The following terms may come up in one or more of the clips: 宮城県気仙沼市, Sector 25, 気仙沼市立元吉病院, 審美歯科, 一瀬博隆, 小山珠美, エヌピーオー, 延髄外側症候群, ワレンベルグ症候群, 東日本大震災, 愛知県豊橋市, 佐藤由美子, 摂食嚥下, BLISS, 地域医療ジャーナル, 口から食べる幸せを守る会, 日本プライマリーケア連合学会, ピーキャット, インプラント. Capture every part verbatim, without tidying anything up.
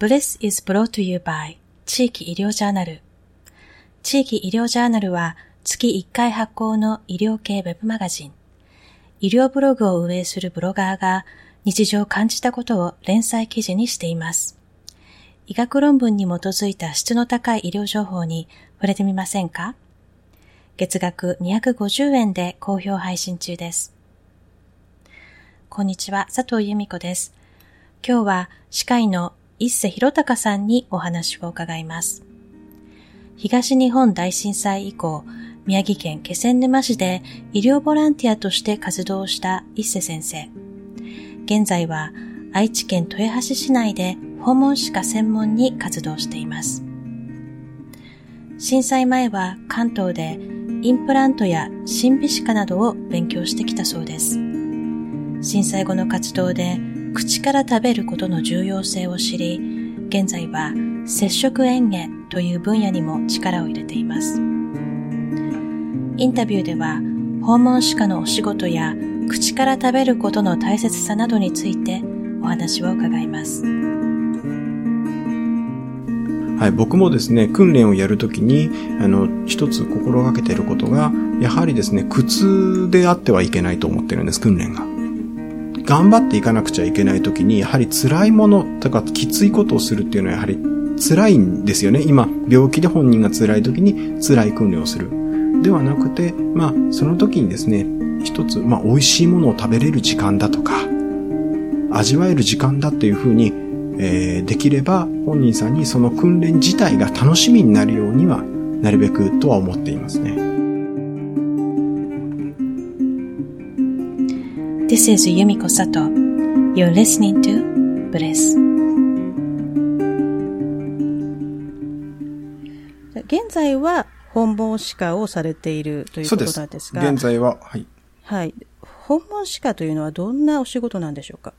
Bliss is brought to you by 地域医療ジャーナル。地域医療ジャーナルは月いっかい発行の医療系ウェブマガジン。医療ブログを運営するブロガーが日常感じたことを連載記事にしています。医学論文に基づいた質の高い医療情報に触れてみませんか？月額にひゃくごじゅうえんで好評配信中です。こんにちは、佐藤由美子です。今日は歯科医の一瀬博隆さんにお話を伺います。東日本大震災以降、宮城県気仙沼市で医療ボランティアとして活動した一瀬先生。現在は愛知県豊橋市内で訪問歯科専門に活動しています。震災前は関東でインプラントや心鼻歯科などを勉強してきたそうです。震災後の活動で口から食べることの重要性を知り、現在は接触嚥下という分野にも力を入れています。インタビューでは訪問歯科のお仕事や口から食べることの大切さなどについてお話を伺います。はい、僕もですね、訓練をやるときに、あの、一つ心がけていることが、やはりですね、苦痛であってはいけないと思ってるんです、訓練が。頑張っていかなくちゃいけないときに、やはり辛いものとかきついことをするっていうのはやはり辛いんですよね。今、病気で本人が辛いときに辛い訓練をする。ではなくて、まあ、その時にですね、一つ、まあ、美味しいものを食べれる時間だとか、味わえる時間だっていうふうに、えー、できれば本人さんにその訓練自体が楽しみになるようには、なるべくとは思っていますね。This is Yumiko Sato. You're listening to Bliss. 現在は訪問歯科をされているということなんですが、そうです。現在は、はい。はい。訪問歯科というのはどんなお仕事なんでしょうか？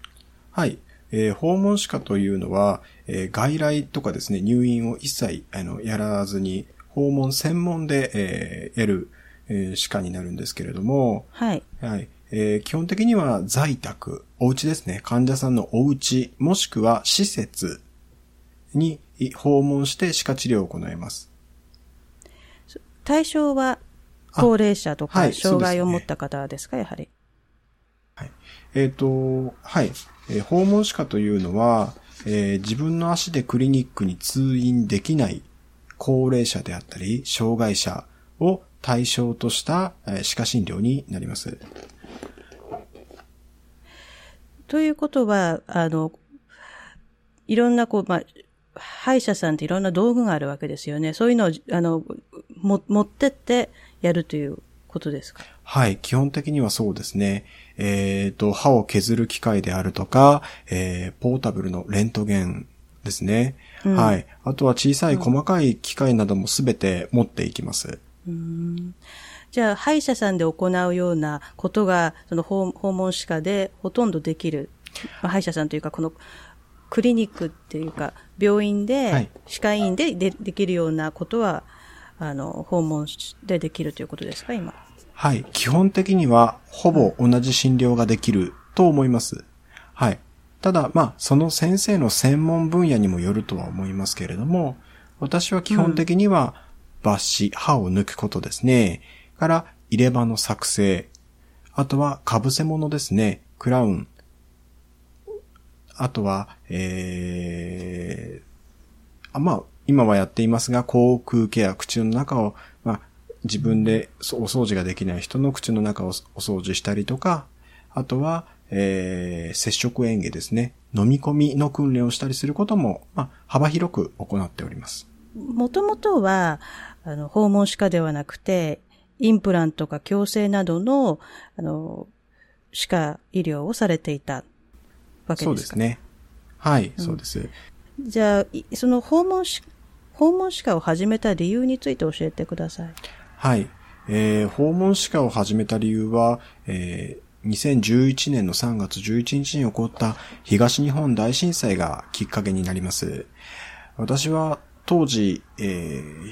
はい。えー、訪問歯科というのは、えー、外来とかですね、入院を一切あのやらずに訪問専門で、えー、やる、えー、歯科になるんですけれども、はい。はい。えー、基本的には在宅、お家ですね、患者さんのお家、もしくは施設に訪問して歯科治療を行います。対象は高齢者とか障害を持った方ですか、はい、そうですね、やはり。はい。えっと、はい。えー、訪問歯科というのは、えー、自分の足でクリニックに通院できない高齢者であったり、障害者を対象とした、えー、歯科診療になります。ということは、あの、いろんなこう、まあ、歯医者さんっていろんな道具があるわけですよね。そういうのを、あの、も、持ってってやるということですか？はい。基本的にはそうですね。えっと、歯を削る機械であるとか、えー、ポータブルのレントゲンですね。うん、はい。あとは小さい細かい機械などもすべて持っていきます。うん、じゃあ、歯医者さんで行うようなことが、その訪問歯科でほとんどできる。まあ、歯医者さんというか、この、クリニックっていうか、病院で、はい、歯科医院で で, できるようなことは、あの、訪問でできるということですか、今。はい。基本的には、ほぼ同じ診療ができると思います。はい。ただ、まあ、その先生の専門分野にもよるとは思いますけれども、私は基本的には、抜歯、歯を抜くことですね。から、入れ歯の作成。あとは、被せ物ですね。クラウン。あとは、えー、あ、まあ、今はやっていますが、口腔ケア、口の中を、まあ、自分でお掃除ができない人の口の中をお掃除したりとか、あとは、えー、接触嚥下ですね。飲み込みの訓練をしたりすることも、まあ、幅広く行っております。もともとは、あの、訪問歯科ではなくて、インプラントか矯正などの、あの、歯科医療をされていた。そうですね。はい、うん、そうです。じゃあ、その訪問歯、訪問歯科を始めた理由について教えてください。はい。えー、訪問歯科を始めた理由は、えー、にせんじゅういちねんのさんがつじゅういちにちに起こった東日本大震災がきっかけになります。私は当時、えー、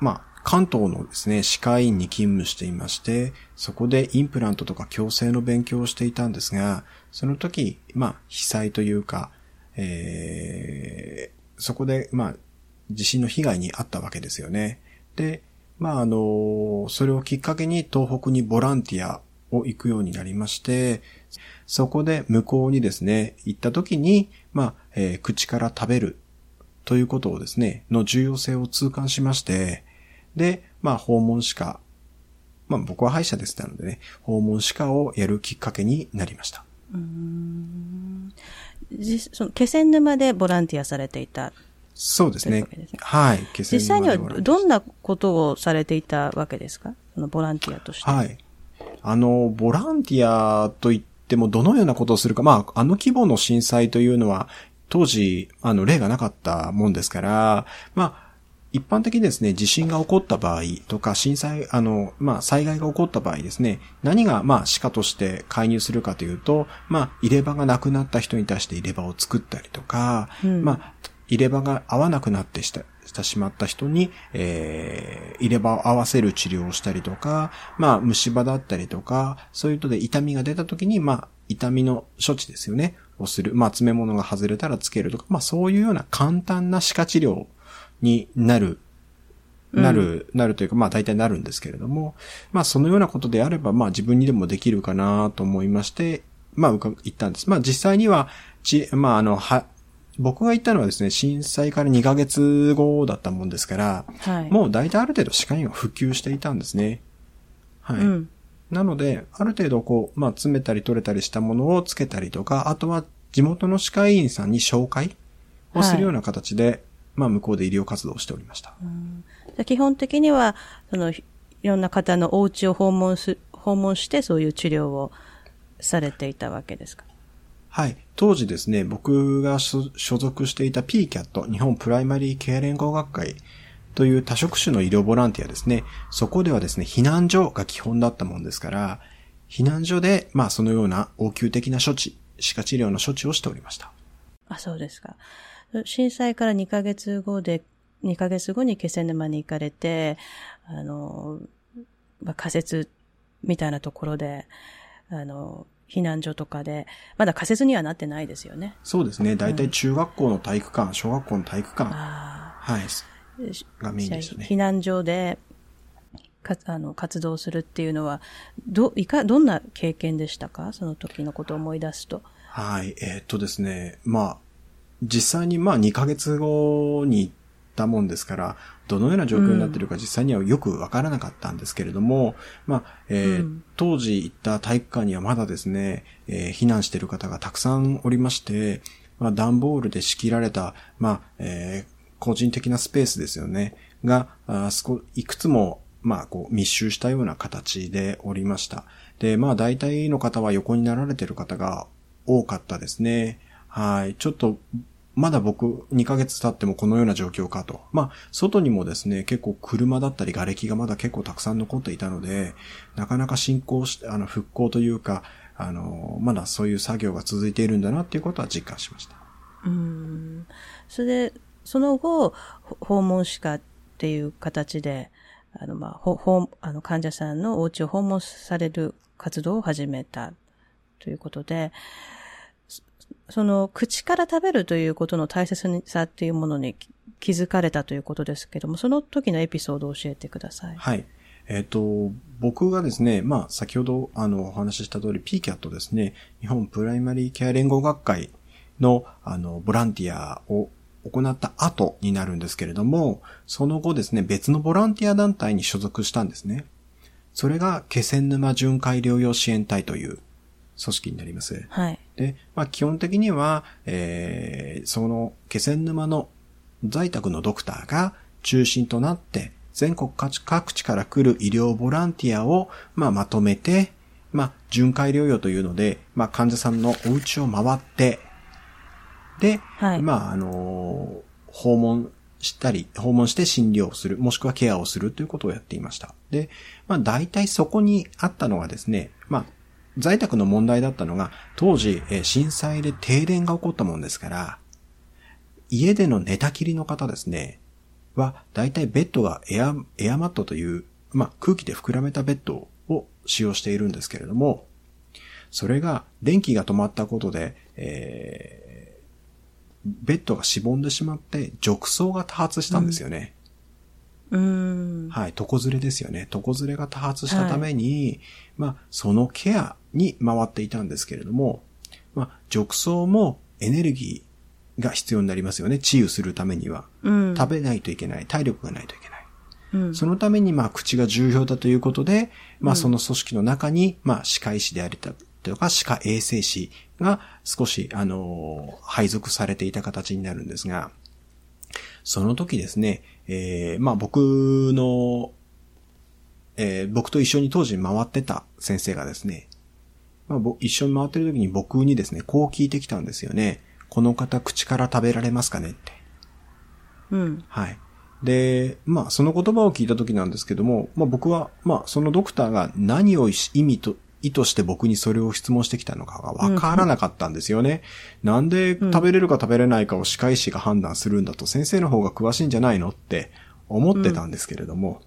まあ、関東のですね、歯科医院に勤務していまして、そこでインプラントとか矯正の勉強をしていたんですが、その時、まあ、被災というか、えそこで、まあ、地震の被害に遭ったわけですよね。で、まあ、あの、それをきっかけに東北にボランティアを行くようになりまして、そこで向こうにですね、行った時に、まあ、えー、口から食べるということをですね、の重要性を痛感しまして、で、まあ、訪問歯科、まあ、僕は歯医者でしたのでね、訪問歯科をやるきっかけになりました。うーん。その気仙沼でボランティアされていた。そうですね。はい。実際にはどんなことをされていたわけですか？そのボランティアとして。はい。あの、ボランティアといってもどのようなことをするか、まあ、あの規模の震災というのは当時、あの、例がなかったもんですから、まあ、一般的にですね、地震が起こった場合とか、震災、あの、まあ、災害が起こった場合ですね、何が、まあ、歯科として介入するかというと、まあ、入れ歯がなくなった人に対して入れ歯を作ったりとか、うん、まあ、入れ歯が合わなくなってした、してしまった人に、えー、入れ歯を合わせる治療をしたりとか、まあ、虫歯だったりとか、そういうことで痛みが出た時に、まあ、痛みの処置ですよね、をする。まあ、詰め物が外れたらつけるとか、まあ、そういうような簡単な歯科治療になる、なる、なるというか、まあ大体なるんですけれども、まあそのようなことであれば、まあ自分にでもできるかなと思いまして、まあ行ったんです。まあ実際には、ち、まああの、は、僕が行ったのはですね、震災からにかげつごだったもんですから、はい、もう大体ある程度歯科医は普及していたんですね。はい。うん、なので、ある程度こう、まあ詰めたり取れたりしたものをつけたりとか、あとは地元の歯科医院さんに紹介をするような形で、はい、まあ、向こうで医療活動をしておりました。うん、基本的には、その、いろんな方のお家を訪問す、訪問して、そういう治療をされていたわけですか？はい。当時ですね、僕が所属していた ピーキャット、日本プライマリーケア連合学会という多職種の医療ボランティアですね。そこではですね、避難所が基本だったもんですから、避難所で、まあ、そのような応急的な処置、歯科治療の処置をしておりました。あ、そうですか。震災からにかげつごで、にかげつごに気仙沼に行かれて、あの、まあ、仮設みたいなところで、あの、避難所とかで、まだ仮設にはなってないですよね。そうですね。だいたい中学校の体育館、うん、小学校の体育館、はい、がメインでしたね。避難所で、か、あの、活動するっていうのは、ど、いか、どんな経験でしたか？その時のことを思い出すと。はい、えー、っとですね、まあ、実際にまあにかげつごに行ったもんですから、どのような状況になっているか実際にはよくわからなかったんですけれども、うん、まあ、えーうん、当時行った体育館にはまだですね、えー、避難している方がたくさんおりまして、まあ、段ボールで仕切られた、まあ、えー、個人的なスペースですよね、が、あそこ、いくつも、まあ、こう、密集したような形でおりました。で、まあ、大体の方は横になられている方が多かったですね。はい、ちょっと、まだ僕、にかげつ経ってもこのような状況かと。まあ、外にもですね、結構車だったり瓦礫がまだ結構たくさん残っていたので、なかなか進行して、あの、復興というか、あの、まだそういう作業が続いているんだなっていうことは実感しました。うーん。それで、その後、訪問歯科っていう形で、あの、まあ、ほ、ほ、あの、患者さんのお家を訪問される活動を始めたということで、その口から食べるということの大切さっていうものに気づかれたということですけども、その時のエピソードを教えてください。はい。えっと、僕がですね、まあ先ほどあのお話しした通り ピーキャット ですね、日本プライマリーケア連合学会のあのボランティアを行った後になるんですけれども、その後ですね、別のボランティア団体に所属したんですね。それが気仙沼巡回療養支援隊という組織になります。はい。で、まあ基本的には、えー、その気仙沼の在宅のドクターが中心となって全国各地から来る医療ボランティアをまあまとめて、まあ巡回療養というので、まあ患者さんのお家を回って、で、はい、まああのー、訪問したり、訪問して診療をする、もしくはケアをするということをやっていました。で、まあ大体そこにあったのはですね、まあ在宅の問題だったのが、当時、えー、震災で停電が起こったもんですから、家での寝たきりの方ですね、は、だいたいベッドがエア、エアマットという、まあ、空気で膨らめたベッドを使用しているんですけれども、それが電気が止まったことで、えベッドがしぼんでしまって、褥瘡が多発したんですよね。うん、はい、床ずれですよね。床ずれが多発したために、はい、まあ、そのケアに回っていたんですけれども、まあ、褥瘡もエネルギーが必要になりますよね。治癒するためには。うん、食べないといけない。体力がないといけない。うん、そのために、まあ、口が重要だということで、まあ、その組織の中に、まあ、歯科医師でありたとか、歯科衛生士が少し、あの、配属されていた形になるんですが、その時ですね、えー、まあ、僕の、えー、僕と一緒に当時回ってた先生がですね、まあ、一緒に回ってる時に僕にですね、こう聞いてきたんですよね。この方、口から食べられますかねって。うん。はい。で、まあ、その言葉を聞いた時なんですけども、まあ、僕は、まあ、そのドクターが何を意味と、意図して僕にそれを質問してきたのかがわからなかったんですよね。うん、なんで食べれるか食べれないかを歯科医師が判断するんだと先生の方が詳しいんじゃないのって思ってたんですけれども、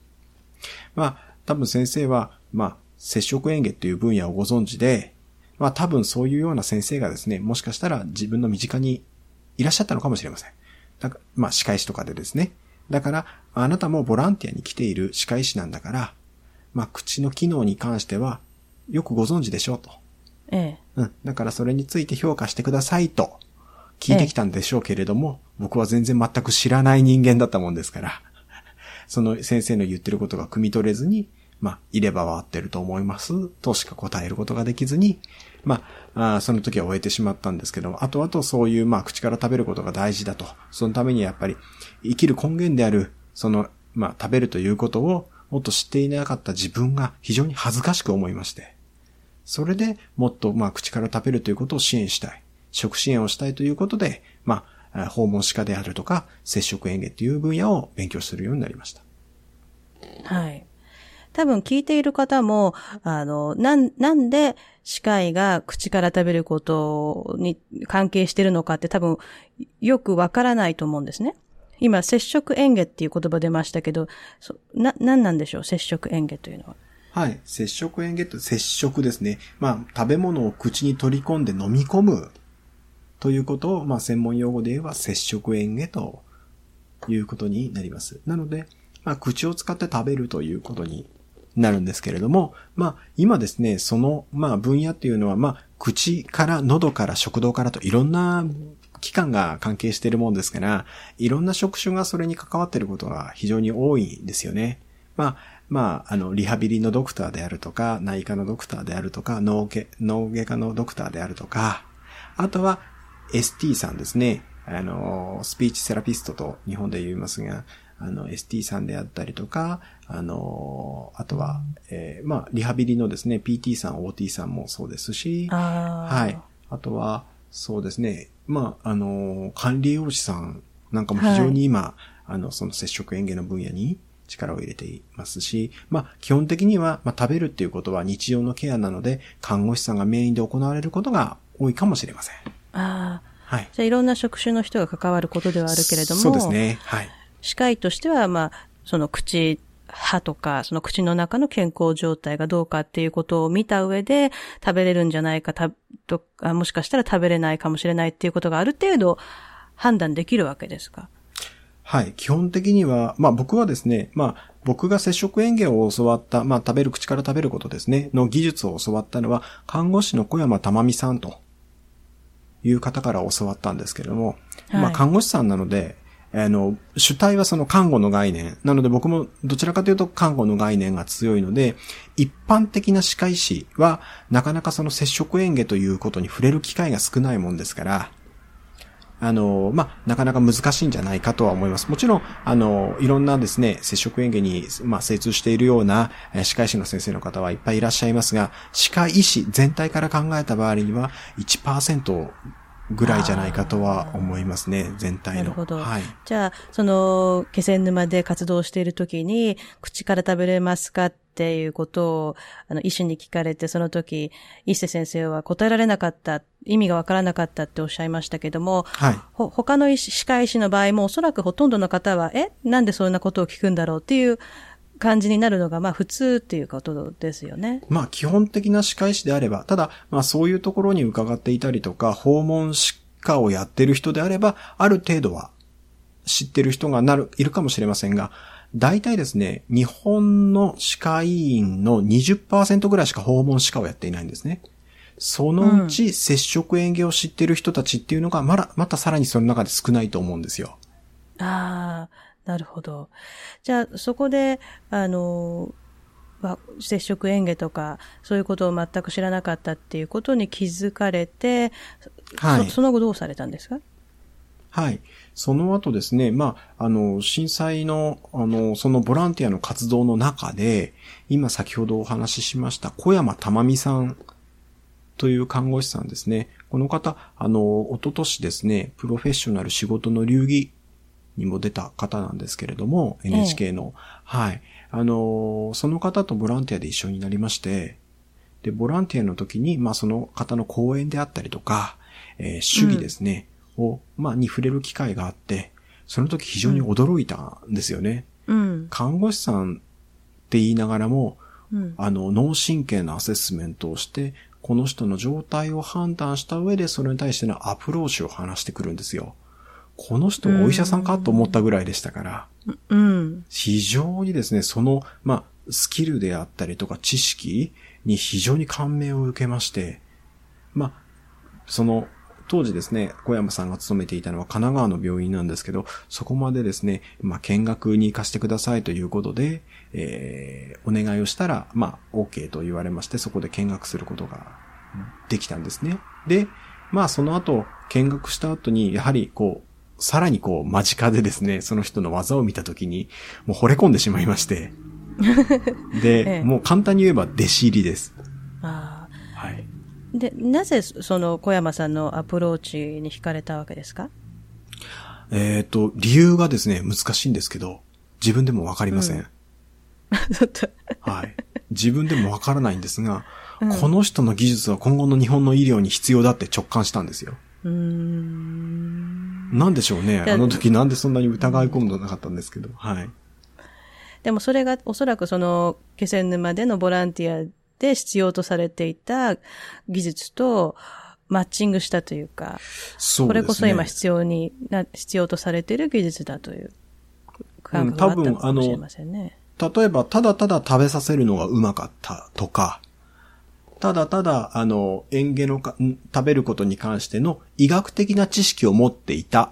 うん、まあ、多分先生は、まあ、摂食嚥下っていう分野をご存知で、まあ、多分そういうような先生がですね、もしかしたら自分の身近にいらっしゃったのかもしれません。だからまあ、歯科医師とかでですね、だから、あなたもボランティアに来ている歯科医師なんだから、まあ、口の機能に関しては、よくご存知でしょうと。ええ。うん。だから、それについて評価してくださいと、聞いてきたんでしょうけれども、ええ、僕は全然全く知らない人間だったもんですから、その先生の言ってることが汲み取れずに、まあ、入れ歯は合ってると思います、としか答えることができずに、まあ、あその時は終えてしまったんですけども、あとあとそういう、まあ、口から食べることが大事だと。そのためにやっぱり、生きる根源である、その、まあ、食べるということを、もっと知っていなかった自分が非常に恥ずかしく思いまして。それでもっと、まあ、口から食べるということを支援したい。食支援をしたいということで、まあ、訪問歯科であるとか、摂食嚥下という分野を勉強するようになりました。はい。多分聞いている方も、あの、なん、なんで歯科医が口から食べることに関係しているのかって多分よくわからないと思うんですね。今、摂食嚥下っていう言葉出ましたけど、そな、なんなんでしょう、摂食嚥下というのは。はい。摂食嚥下って摂食ですね。まあ、食べ物を口に取り込んで飲み込むということを、まあ、専門用語で言えば摂食嚥下ということになります。なので、まあ、口を使って食べるということになるんですけれども、まあ、今ですね、その、まあ、分野っていうのは、まあ、口から、喉から、食道からといろんな器官が関係しているもんですから、いろんな職種がそれに関わっていることが非常に多いんですよね。まあ、まあ、あの、リハビリのドクターであるとか、内科のドクターであるとか、脳外、脳外科のドクターであるとか、あとは、エスティー さんですね。あの、スピーチセラピストと日本で言いますが、あの、エスティー さんであったりとか、あの、あとは、えー、まあ、リハビリのですね、ピーティー さん、オーティー さんもそうですし、はい。あとは、そうですね、まあ、あの、管理栄養士さんなんかも非常に今、はい、あの、その摂食嚥下の分野に力を入れていますし、まあ、基本的には、まあ、食べるっていうことは日常のケアなので、看護師さんがメインで行われることが多いかもしれません。ああ。はい。じゃあ、いろんな職種の人が関わることではあるけれども、そうですね、はい。歯科医としては、まあ、その口、歯とか、その口の中の健康状態がどうかっていうことを見た上で、食べれるんじゃないか、たとあ、もしかしたら食べれないかもしれないっていうことがある程度判断できるわけですか？はい。基本的には、まあ僕はですね、まあ僕が摂食嚥下を教わった、まあ食べる、口から食べることですね、の技術を教わったのは、看護師の小山珠美さんという方から教わったんですけれども、はい、まあ看護師さんなので、あの、主体はその看護の概念。なので僕もどちらかというと看護の概念が強いので、一般的な歯科医師はなかなかその摂食嚥下ということに触れる機会が少ないもんですから、あの、まあ、なかなか難しいんじゃないかとは思います。もちろん、あの、いろんなですね、摂食嚥下に、まあ、精通しているような歯科医師の先生の方はいっぱいいらっしゃいますが、歯科医師全体から考えた場合には いちパーセントぐらいじゃないかとは思いますね、全体の。なるほど。はい。じゃあ、その、気仙沼で活動しているときに、口から食べれますかっていうことを、あの、医師に聞かれて、その時、伊勢先生は答えられなかった、意味がわからなかったっておっしゃいましたけども、はい。ほ、他の医師、歯科医師の場合も、おそらくほとんどの方は、え、なんでそんなことを聞くんだろうっていう、感じになるのが、まあ普通っていうことですよね。まあ基本的な歯科医師であれば、ただ、まあそういうところに伺っていたりとか、訪問歯カーをやってる人であれば、ある程度は知ってる人がなる、いるかもしれませんが、大体ですね、日本の歯科医院の にじゅっパーセント ぐらいしか訪問歯科をやっていないんですね。そのうち接触嚥下を知ってる人たちっていうのが、まだ、またさらにその中で少ないと思うんですよ。ああ、なるほど。じゃあ、そこで、あの、接触嚥下とか、そういうことを全く知らなかったっていうことに気づかれて、はい、そ, その後どうされたんですか？はい。その後ですね、まあ、あの、震災の、あの、そのボランティアの活動の中で、今先ほどお話ししました小山珠美さんという看護師さんですね。この方、あの、一昨年ですね、プロフェッショナル仕事の流儀にも出た方なんですけれども、エヌエイチケー の、ええ、はい。あの、その方とボランティアで一緒になりまして、で、ボランティアの時に、まあ、その方の講演であったりとか、えー、主義ですね、うん、を、まあ、に触れる機会があって、その時非常に驚いたんですよね。うん、看護師さんって言いながらも、うん、あの、脳神経のアセスメントをして、この人の状態を判断した上で、それに対してのアプローチを話してくるんですよ。この人はお医者さんかと思ったぐらいでしたから、うん、非常にですね、その、まあ、スキルであったりとか知識に非常に感銘を受けまして、まあ、その、当時ですね、小山さんが勤めていたのは神奈川の病院なんですけど、そこまでですね、まあ、見学に行かせてくださいということで、えー、お願いをしたら、まあ、OK と言われまして、そこで見学することができたんですね。で、まあ、その後、見学した後に、やはり、こう、さらにこう間近でですね、その人の技を見たときに、もう惚れ込んでしまいまして。で、ええ、もう簡単に言えば弟子入りです。ああ。はい。で、なぜその小山さんのアプローチに惹かれたわけですか？えっと、理由がですね、難しいんですけど、自分でもわかりません。うん、ちょっとはい。自分でもわからないんですが、うん、この人の技術は今後の日本の医療に必要だって直感したんですよ。うーん。なんでしょうね。あの時なんでそんなに疑い込んでなかったんですけど、はい。でもそれがおそらくその気仙沼でのボランティアで必要とされていた技術とマッチングしたというか、そうですね、これこそ今必要にな必要とされている技術だという感覚があったかもしれませんね。うん、多分あの例えばただただ食べさせるのがうまかったとか。ただただ、あの、嚥下のか、食べることに関しての医学的な知識を持っていた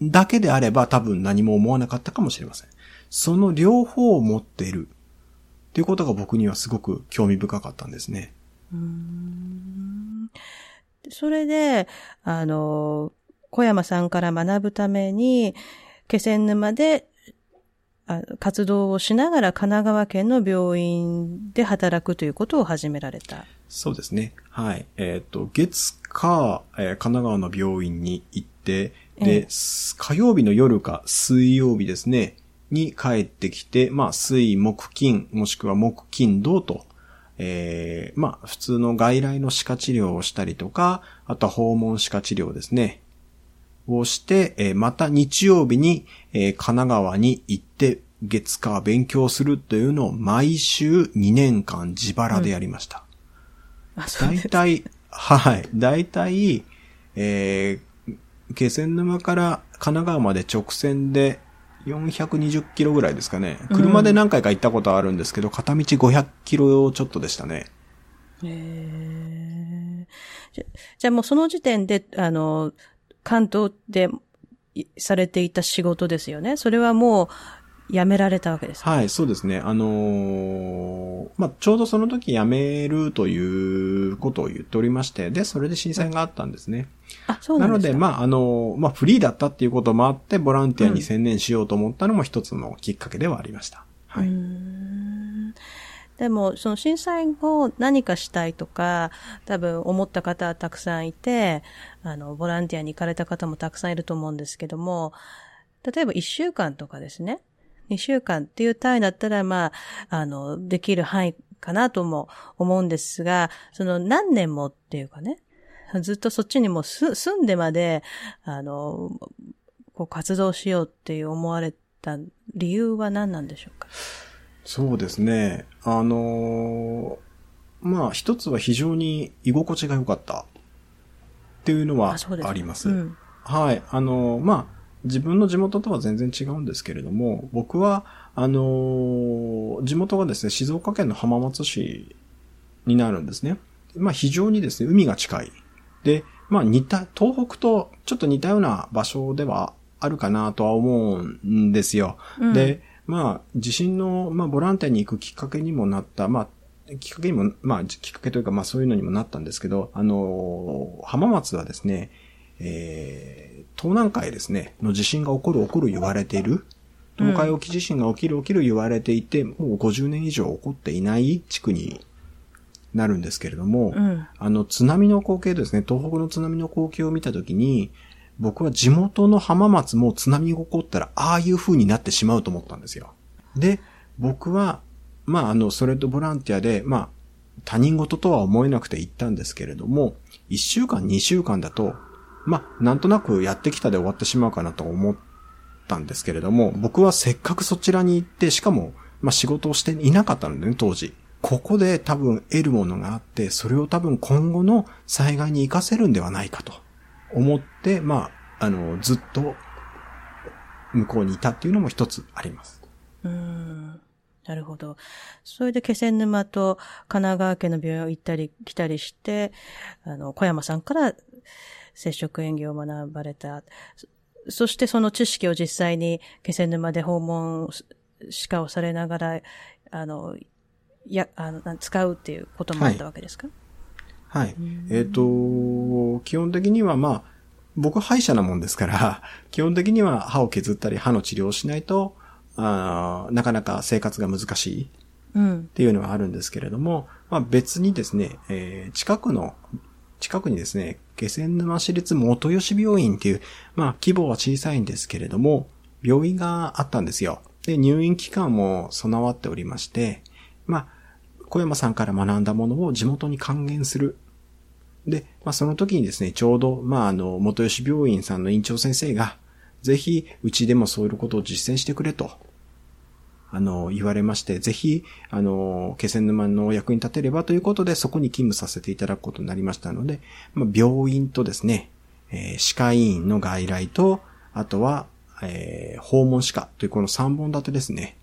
だけであれば多分何も思わなかったかもしれません。その両方を持っているっていうことが僕にはすごく興味深かったんですね。うーん。それで、あの、小山さんから学ぶために、気仙沼で活動をしながら神奈川県の病院で働くということを始められた。そうですね。はい。えっと、月か、えー、神奈川の病院に行って、で、火曜日の夜か水曜日ですね、に帰ってきて、まあ、水、木、金、もしくは木、金、土と、えー、まあ、普通の外来の歯科治療をしたりとか、あとは訪問歯科治療ですね。をして、えー、また日曜日に、えー、神奈川に行って月火勉強するというのを毎週にねんかん自腹でやりました。だいたい、はい、だいたい、えー、気仙沼から神奈川まで直線でよんひゃくにじゅっキロぐらいですかね。車で何回か行ったことはあるんですけど、うん、片道ごひゃくキロちょっとでしたね。へー。じゃ、じゃあもうその時点で、あの、関東でされていた仕事ですよね。それはもう辞められたわけですか？はい、そうですね。あのー、まあ、ちょうどその時辞めるということを言っておりまして、で、それで震災があったんですね。うん、あ、そうなんですか。なので、まあ、あのー、まあ、フリーだったっていうこともあって、ボランティアに専念しようと思ったのも一つのきっかけではありました。うん、はい。うーん。でも、その震災後何かしたいとか、多分思った方はたくさんいて、あの、ボランティアに行かれた方もたくさんいると思うんですけども、例えばいっしゅうかんとかですね、にしゅうかんっていう単位だったら、まあ、あの、できる範囲かなとも思うんですが、その何年もっていうかね、ずっとそっちにもす住んでまで、あの、こう活動しようっていう思われた理由は何なんでしょうか？そうですね。あのー、まあ、一つは非常に居心地が良かったっていうのはあります。そうですね。うん、はい。あの、まあ、自分の地元とは全然違うんですけれども、僕は、あの、地元がですね、静岡県の浜松市になるんですね。まあ、非常にですね、海が近い。で、まあ、似た、東北とちょっと似たような場所ではあるかなとは思うんですよ。うん、で、まあ、地震の、まあ、ボランティアに行くきっかけにもなった、まあ、きっかけにも、まあ、きっかけというか、まあ、そういうのにもなったんですけど、あの、浜松はですね、えー、東南海ですね、の地震が起こる起こる言われている、東海沖地震が起きる起きる言われていて、うん、もうごじゅうねん以上起こっていない地区になるんですけれども、うん、あの、津波の光景ですね、東北の津波の光景を見たときに、僕は地元の浜松も津波が起こったら、ああいう風になってしまうと思ったんですよ。で、僕は、まあ、あの、それとボランティアで、まあ、他人事とは思えなくて行ったんですけれども、いっしゅうかん、にしゅうかんだと、まあ、なんとなくやってきたで終わってしまうかなと思ったんですけれども、僕はせっかくそちらに行って、しかも、まあ、仕事をしていなかったのでね、当時。ここで多分得るものがあって、それを多分今後の災害に生かせるんではないかと思って、まあ、あの、ずっと向こうにいたっていうのも一つあります。うーん、なるほど。それで気仙沼と神奈川県の病院を行ったり来たりして、あの、小山さんから接触演技を学ばれた。そ、そしてその知識を実際に気仙沼で訪問しかをされながら、あの、いや、あの、使うっていうこともあったわけですか？はい。はい、えっ、ー、と、基本的にはまあ、僕歯医者なもんですから、基本的には歯を削ったり歯の治療をしないと、あなかなか生活が難しいっていうのはあるんですけれども、うん、まあ別にですね、えー、近くの、近くにですね、気仙沼市立元吉病院っていう、まあ規模は小さいんですけれども、病院があったんですよ。で、入院期間も備わっておりまして、まあ、小山さんから学んだものを地元に還元する。で、まあその時にですね、ちょうど、まああの、元吉病院さんの院長先生が、ぜひ、うちでもそういうことを実践してくれと、あの、言われまして、ぜひ、あの、気仙沼の役に立てればということで、そこに勤務させていただくことになりましたので、まあ、病院とですね、えー、歯科医院の外来と、あとは、えー、訪問歯科というこのさんぼん立てですね。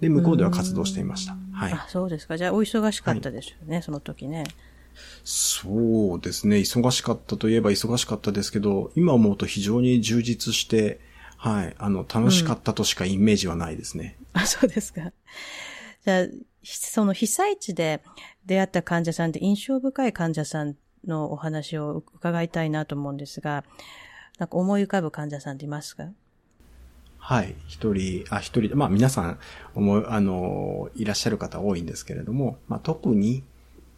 で、向こうでは活動していました。はい。あ、そうですか。じゃあ、お忙しかったですよね、はい、その時ね。そうですね。忙しかったといえば忙しかったですけど、今思うと非常に充実して、はい、あの、楽しかったとしかイメージはないですね。うん、あ、そうですか。じゃあ、その被災地で出会った患者さんで印象深い患者さんのお話を伺いたいなと思うんですが、なんか思い浮かぶ患者さんっていますか？はい。一人、あ、一人、まあ皆さん、思う、あの、いらっしゃる方多いんですけれども、まあ特に、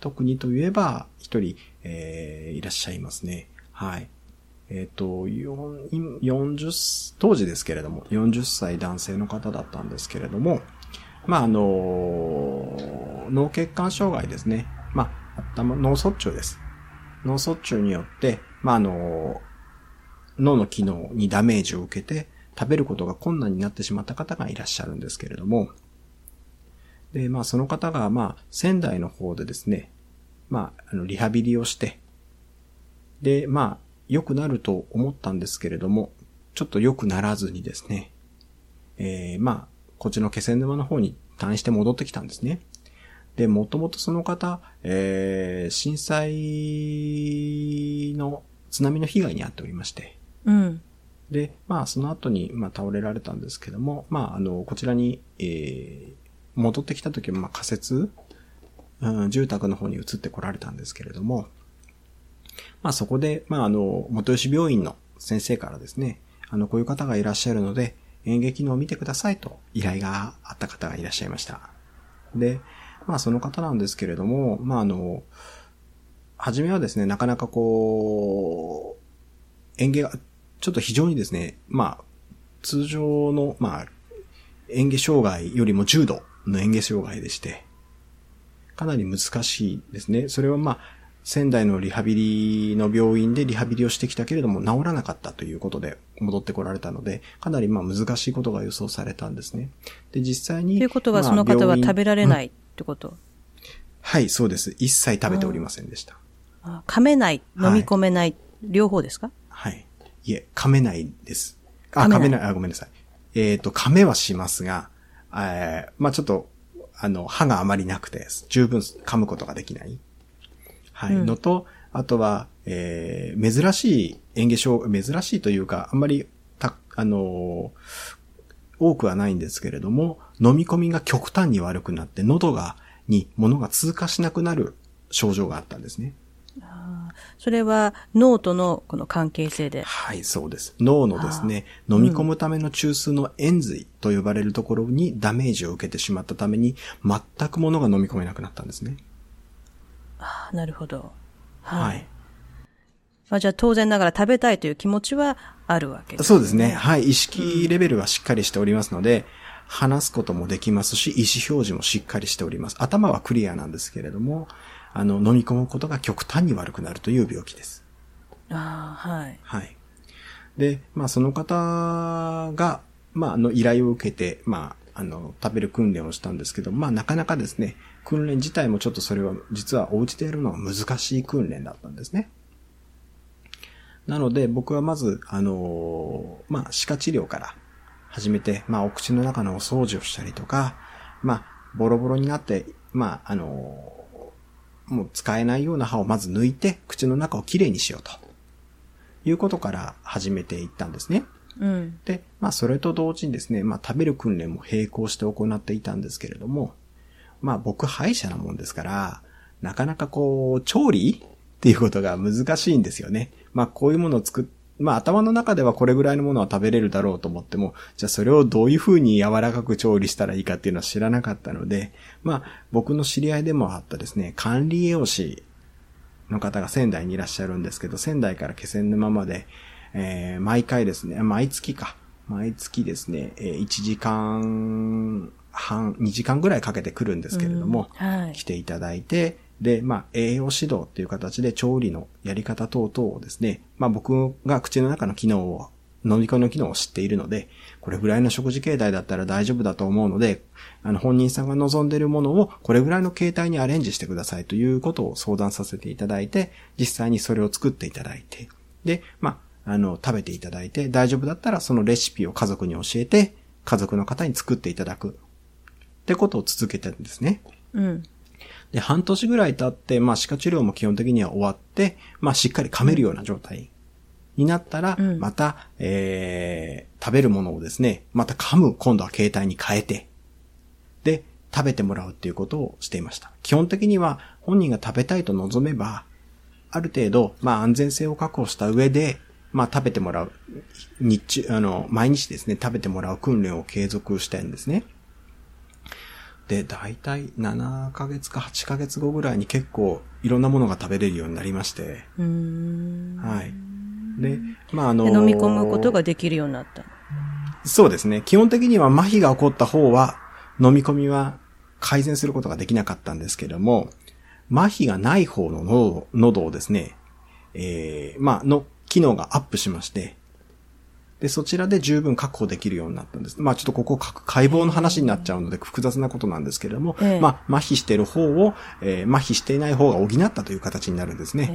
特にといえば、一人、えー、いらっしゃいますね。はい。えっと、よんじゅう、当時ですけれども、よんじゅっさい男性の方だったんですけれども、まああの、脳血管障害ですね。まあ、頭、脳卒中です。脳卒中によって、まああの、脳の機能にダメージを受けて、食べることが困難になってしまった方がいらっしゃるんですけれども、で、まあその方が、まあ仙台の方でですね、まあ、あのリハビリをして、で、まあ良くなると思ったんですけれども、ちょっと良くならずにですね、えー、まあこっちの気仙沼の方に退院して戻ってきたんですね。で、もともとその方、えー、震災の津波の被害に遭っておりまして、うん。で、まあ、その後に、まあ、倒れられたんですけども、まあ、あの、こちらに、えー、戻ってきた時は、まあ、仮設、うん、住宅の方に移ってこられたんですけれども、まあ、そこで、まあ、あの、元吉病院の先生からですね、あの、こういう方がいらっしゃるので、演劇のを見てくださいと依頼があった方がいらっしゃいました。で、まあ、その方なんですけれども、まあ、あの、初めはですね、なかなかこう、演芸が、ちょっと非常にですね、まあ、通常の、まあ、嚥下障害よりも重度の嚥下障害でして、かなり難しいですね。それはまあ、仙台のリハビリの病院でリハビリをしてきたけれども、治らなかったということで戻ってこられたので、かなりまあ難しいことが予想されたんですね。で、実際に。ということは、その方は食べられないってこと、うん、はい、そうです。一切食べておりませんでした。ああ、噛めない、飲み込めない、はい、両方ですか？はい。いえ、噛めないです。あ、噛めない。あ、ごめんなさい。えっと、噛めはしますが、えー、まあちょっと、あの、歯があまりなくて、十分噛むことができない。はい。うん、のと、あとは、えー、珍しい嚥下症、珍しいというか、あんまり、た、あのー、多くはないんですけれども、飲み込みが極端に悪くなって、喉が、に物が通過しなくなる症状があったんですね。あ、それは脳とのこの関係性で。はい、そうです。脳のですね、飲み込むための中枢の延髄と呼ばれるところにダメージを受けてしまったために、全く物が飲み込めなくなったんですね。ああ、なるほど。はい。はい、まあ、じゃあ当然ながら食べたいという気持ちはあるわけですね。そうですね。はい。意識レベルはしっかりしておりますので、うん、話すこともできますし、意思表示もしっかりしております。頭はクリアなんですけれども、あの、飲み込むことが極端に悪くなるという病気です。ああ、はい。はい。で、まあ、その方が、まあ、あの、依頼を受けて、まあ、あの、食べる訓練をしたんですけど、まあ、なかなかですね、訓練自体もちょっとそれは、実はお家でやるのは難しい訓練だったんですね。なので、僕はまず、あの、まあ、歯科治療から始めて、まあ、お口の中のお掃除をしたりとか、まあ、ボロボロになって、まあ、あの、もう使えないような歯をまず抜いて、口の中をきれいにしようということから始めていったんですね。うん、で、まあ、それと同時にですね、まあ、食べる訓練も並行して行っていたんですけれども、まあ、僕、歯医者なもんですから、なかなかこう、調理っていうことが難しいんですよね。まあ、こういうものを作っ、まあ、頭の中ではこれぐらいのものは食べれるだろうと思っても、じゃあそれをどういうふうに柔らかく調理したらいいかっていうのは知らなかったので、まあ、僕の知り合いでもあったですね、管理栄養士の方が仙台にいらっしゃるんですけど、仙台から気仙沼まで、えー、毎回ですね、毎月か、毎月ですね、いちじかんはん、にじかんぐらいかけてくるんですけれども、うん、はい、来ていただいて、で、まあ、栄養指導っていう形で調理のやり方等々をですね、まあ僕が口の中の機能を、飲み込みの機能を知っているので、これぐらいの食事形態だったら大丈夫だと思うので、あの本人さんが望んでいるものをこれぐらいの形態にアレンジしてくださいということを相談させていただいて、実際にそれを作っていただいて、で、まあ、あの、食べていただいて、大丈夫だったらそのレシピを家族に教えて、家族の方に作っていただくってことを続けてるんですね。うん。で、半年ぐらい経って、まあ、歯科治療も基本的には終わって、まあ、しっかり噛めるような状態になったら、うん、また、えー、食べるものをですね、また噛む、今度は形態に変えて、で、食べてもらうっていうことをしていました。基本的には、本人が食べたいと望めば、ある程度、まあ、安全性を確保した上で、まあ、食べてもらう、日中、あの、毎日ですね、食べてもらう訓練を継続したいんですね。で、だいたいななかげつかはちかげつごぐらいに結構いろんなものが食べれるようになりまして。うーん、はい。で、まあ、あのー、飲み込むことができるようになった。そうですね。基本的には麻痺が起こった方は、飲み込みは改善することができなかったんですけれども、麻痺がない方の喉、喉をですね、えー、まあ、の機能がアップしまして、で、そちらで十分確保できるようになったんです。まあちょっとここ解剖の話になっちゃうので複雑なことなんですけれども、ええ、まあ麻痺している方を、えー、麻痺していない方が補ったという形になるんですね。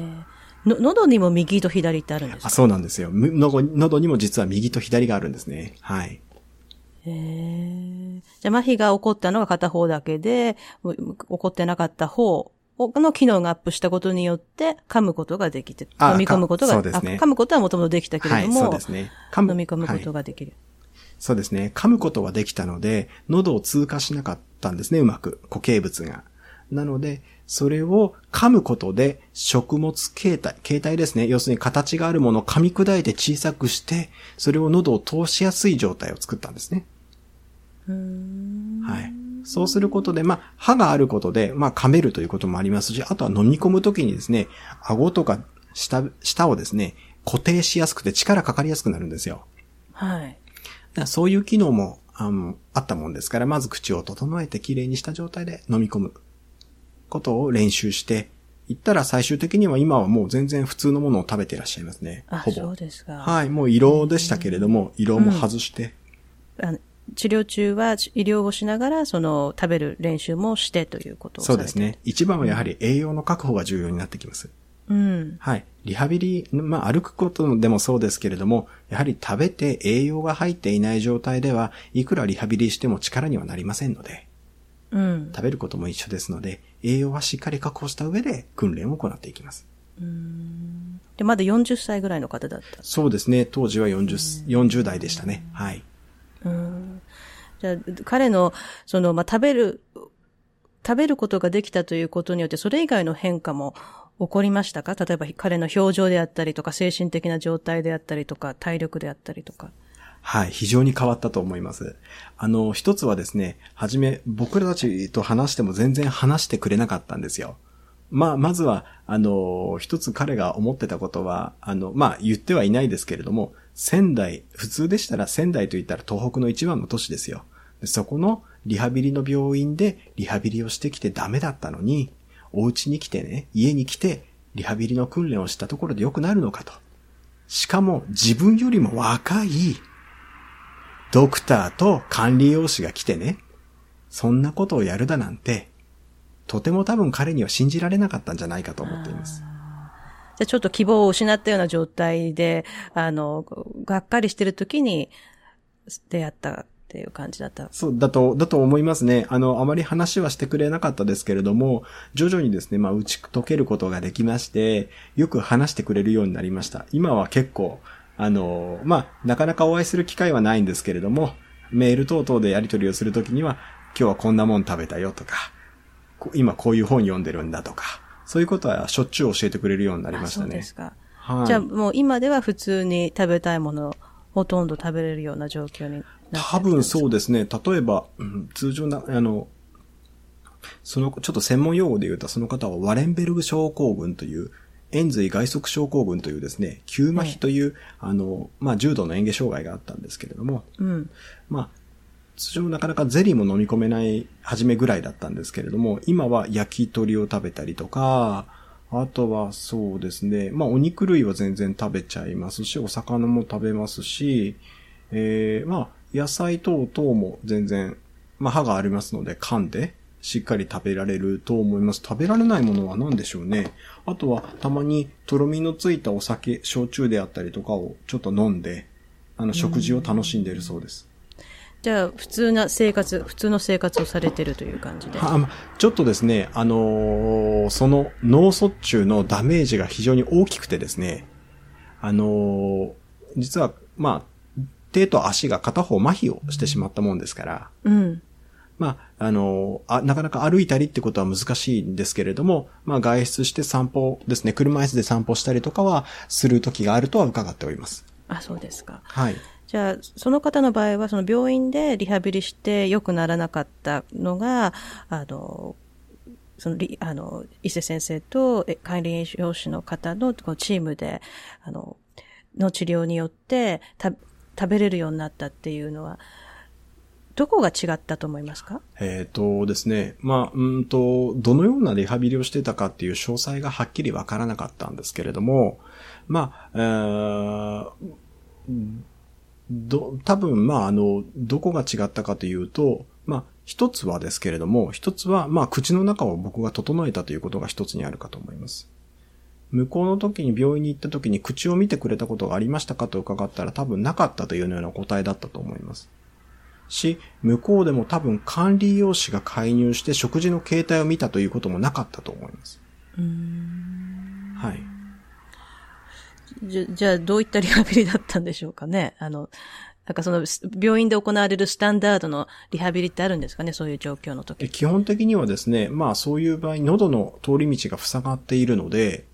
えー、の喉にも右と左ってあるんですか？あ、そうなんですよ。喉にも実は右と左があるんですね。はい。へー。じゃあ麻痺が起こったのが片方だけで、起こってなかった方の機能がアップしたことによって噛むことができて、飲み込むことが、そうですね、噛むことはもともとできたけれども、はい、そうですね、噛む、飲み込むことができる、はい。そうですね。噛むことはできたので、喉を通過しなかったんですね、うまく。固形物が。なので、それを噛むことで食物形態、形態ですね。要するに形があるものを噛み砕いて小さくして、それを喉を通しやすい状態を作ったんですね。うーん、はい。そうすることで、まあ、歯があることで、まあ、噛めるということもありますし、あとは飲み込むときにですね、顎とか舌、舌をですね、固定しやすくて力かかりやすくなるんですよ。はい。だからそういう機能も、あの、あったもんですから、まず口を整えてきれいにした状態で飲み込むことを練習していったら、最終的には今はもう全然普通のものを食べていらっしゃいますね。あ、ほぼ。そうですか。はい、もう胃ろうでしたけれども、胃ろうも外して。うん、あの治療中は医療をしながら、その食べる練習もしてということをされている。そうですね。一番はやはり栄養の確保が重要になってきます。うん、はい。リハビリ、まあ、歩くことでもそうですけれども、やはり食べて栄養が入っていない状態では、いくらリハビリしても力にはなりませんので、うん、食べることも一緒ですので、栄養はしっかり確保した上で訓練を行っていきます。うーんで、まだよんじゅっさいぐらいの方だった。そうですね。当時は40、よんじゅう代でしたね。はい。うーんじゃあ彼の、その、まあ、食べる、食べることができたということによって、それ以外の変化も起こりましたか？例えば彼の表情であったりとか、精神的な状態であったりとか、体力であったりとか。はい、非常に変わったと思います。あの、一つはですね、はじめ僕らたちと話しても全然話してくれなかったんですよ。まあ、まずは、あの、一つ彼が思ってたことは、あの、まあ、言ってはいないですけれども、仙台、普通でしたら仙台と言ったら東北の一番の都市ですよ。そこのリハビリの病院でリハビリをしてきてダメだったのに、お家に来てね、家に来てリハビリの訓練をしたところで良くなるのかと。しかも自分よりも若いドクターと管理栄養士が来てね、そんなことをやるだなんて、とても多分彼には信じられなかったんじゃないかと思っています。じゃあちょっと希望を失ったような状態で、あの、がっかりしてる時に出会った。っていう感じだった。そう、だと、だと思いますね。あの、あまり話はしてくれなかったですけれども、徐々にですね、まあ、打ち解けることができまして、よく話してくれるようになりました。今は結構、あの、まあ、なかなかお会いする機会はないんですけれども、メール等々でやり取りをするときには、今日はこんなもん食べたよとか、今こういう本読んでるんだとか、そういうことはしょっちゅう教えてくれるようになりましたね。そうですか。はい。じゃあもう今では普通に食べたいもの、ほとんど食べれるような状況に。多分そうですね。例えば、うん、通常な、あの、その、ちょっと専門用語で言うと、その方はワレンベルグ症候群という、延髄外側症候群というですね、急麻痺という、うん、あの、まあ、重度の嚥下障害があったんですけれども、うん、まあ、通常なかなかゼリーも飲み込めない初めぐらいだったんですけれども、今は焼き鳥を食べたりとか、あとはそうですね、まあ、お肉類は全然食べちゃいますし、お魚も食べますし、えー、まあ、野菜等々も全然、まあ、歯がありますので噛んでしっかり食べられると思います。食べられないものは何でしょうね。あとはたまにとろみのついたお酒、焼酎であったりとかをちょっと飲んで、あの食事を楽しんでいるそうです。じゃあ普通な生活、普通の生活をされてるという感じで。あ、ちょっとですね、あのー、その脳卒中のダメージが非常に大きくてですね、あのー、実はまあ。手と足が片方麻痺をしてしまったもんですから、うん、まあ、あのあ、なかなか歩いたりってことは難しいんですけれども、まあ、外出して散歩ですね、車椅子で散歩したりとかはする時があるとは伺っております。あ、そうですか。はい。じゃあ、その方の場合は、その病院でリハビリして良くならなかったのが、あの、その、あの、伊勢先生と管理栄養士の方のこのチームで、あの、の治療によって、た食べれるようになったっていうのは、どこが違ったと思いますか？えっとですね、まあ、うんと、どのようなリハビリをしてたかっていう詳細がはっきりわからなかったんですけれども、まあ、えー、ど、多分、まあ、あの、どこが違ったかというと、まあ、一つはですけれども、一つは、まあ、口の中を僕が整えたということが一つにあるかと思います。向こうの時に病院に行った時に口を見てくれたことがありましたかと伺ったら多分なかったというような答えだったと思います。し、向こうでも多分管理栄養士が介入して食事の形態を見たということもなかったと思います。うーんはい。じゃ、じゃあどういったリハビリだったんでしょうかね。あの、なんかその病院で行われるスタンダードのリハビリってあるんですかね、そういう状況の時。基本的にはですね、まあそういう場合喉の通り道が塞がっているので、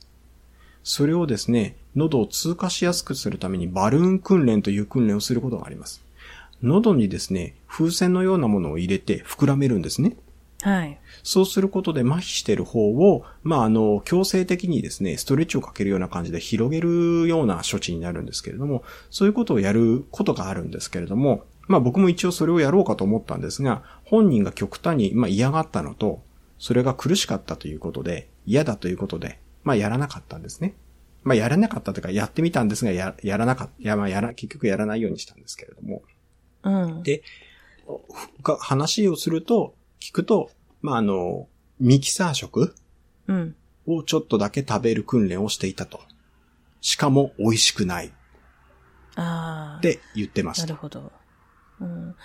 それをですね、喉を通過しやすくするためにバルーン訓練という訓練をすることがあります。喉にですね、風船のようなものを入れて膨らめるんですね。はい。そうすることで麻痺している方を、まあ、あの、強制的にですね、ストレッチをかけるような感じで広げるような処置になるんですけれども、そういうことをやることがあるんですけれども、まあ、僕も一応それをやろうかと思ったんですが、本人が極端に、まあ、嫌がったのと、それが苦しかったということで、嫌だということで、まあ、やらなかったんですね。まあ、やらなかったというか、やってみたんですが、や、やらなかった。いや、まあ、やら、結局やらないようにしたんですけれども。うん。で、話をすると、聞くと、まあ、あの、ミキサー食をちょっとだけ食べる訓練をしていたと。しかも美味しくない。ああ。って言ってました。なるほど。うん。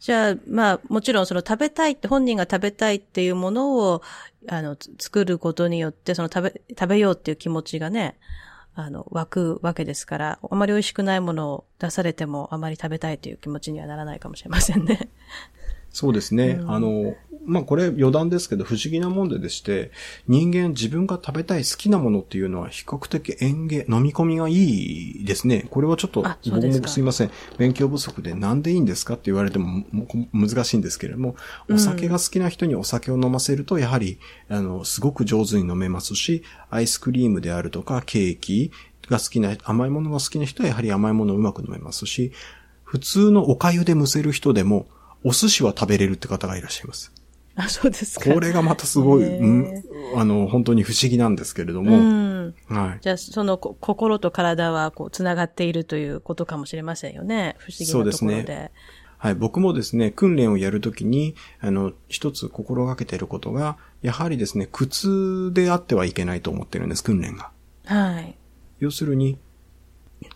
じゃあ、まあ、もちろんその食べたいって、本人が食べたいっていうものを、あの、作ることによって、その食べ、食べようっていう気持ちがね、あの、湧くわけですから、あまり美味しくないものを出されても、あまり食べたいという気持ちにはならないかもしれませんね。そうですね。うん、あの、まあ、これ余談ですけど、不思議なもんででして、人間自分が食べたい好きなものっていうのは比較的園芸、飲み込みがいいですね。これはちょっと、僕もすいません。勉強不足でなんでいいんですかって言われても難しいんですけれども、お酒が好きな人にお酒を飲ませると、やはり、あの、すごく上手に飲めますし、アイスクリームであるとか、ケーキが好きな、甘いものが好きな人はやはり甘いものをうまく飲めますし、普通のお粥で蒸せる人でも、お寿司は食べれるって方がいらっしゃいます。あ、そうですか。これがまたすごい、うん、あの、本当に不思議なんですけれども。うん、はい。じゃあ、そのこ、心と体は、こう、つながっているということかもしれませんよね。不思議なところで。そうですね。はい。僕もですね、訓練をやるときに、あの、一つ心がけていることが、やはりですね、苦痛であってはいけないと思ってるんです、訓練が。はい。要するに、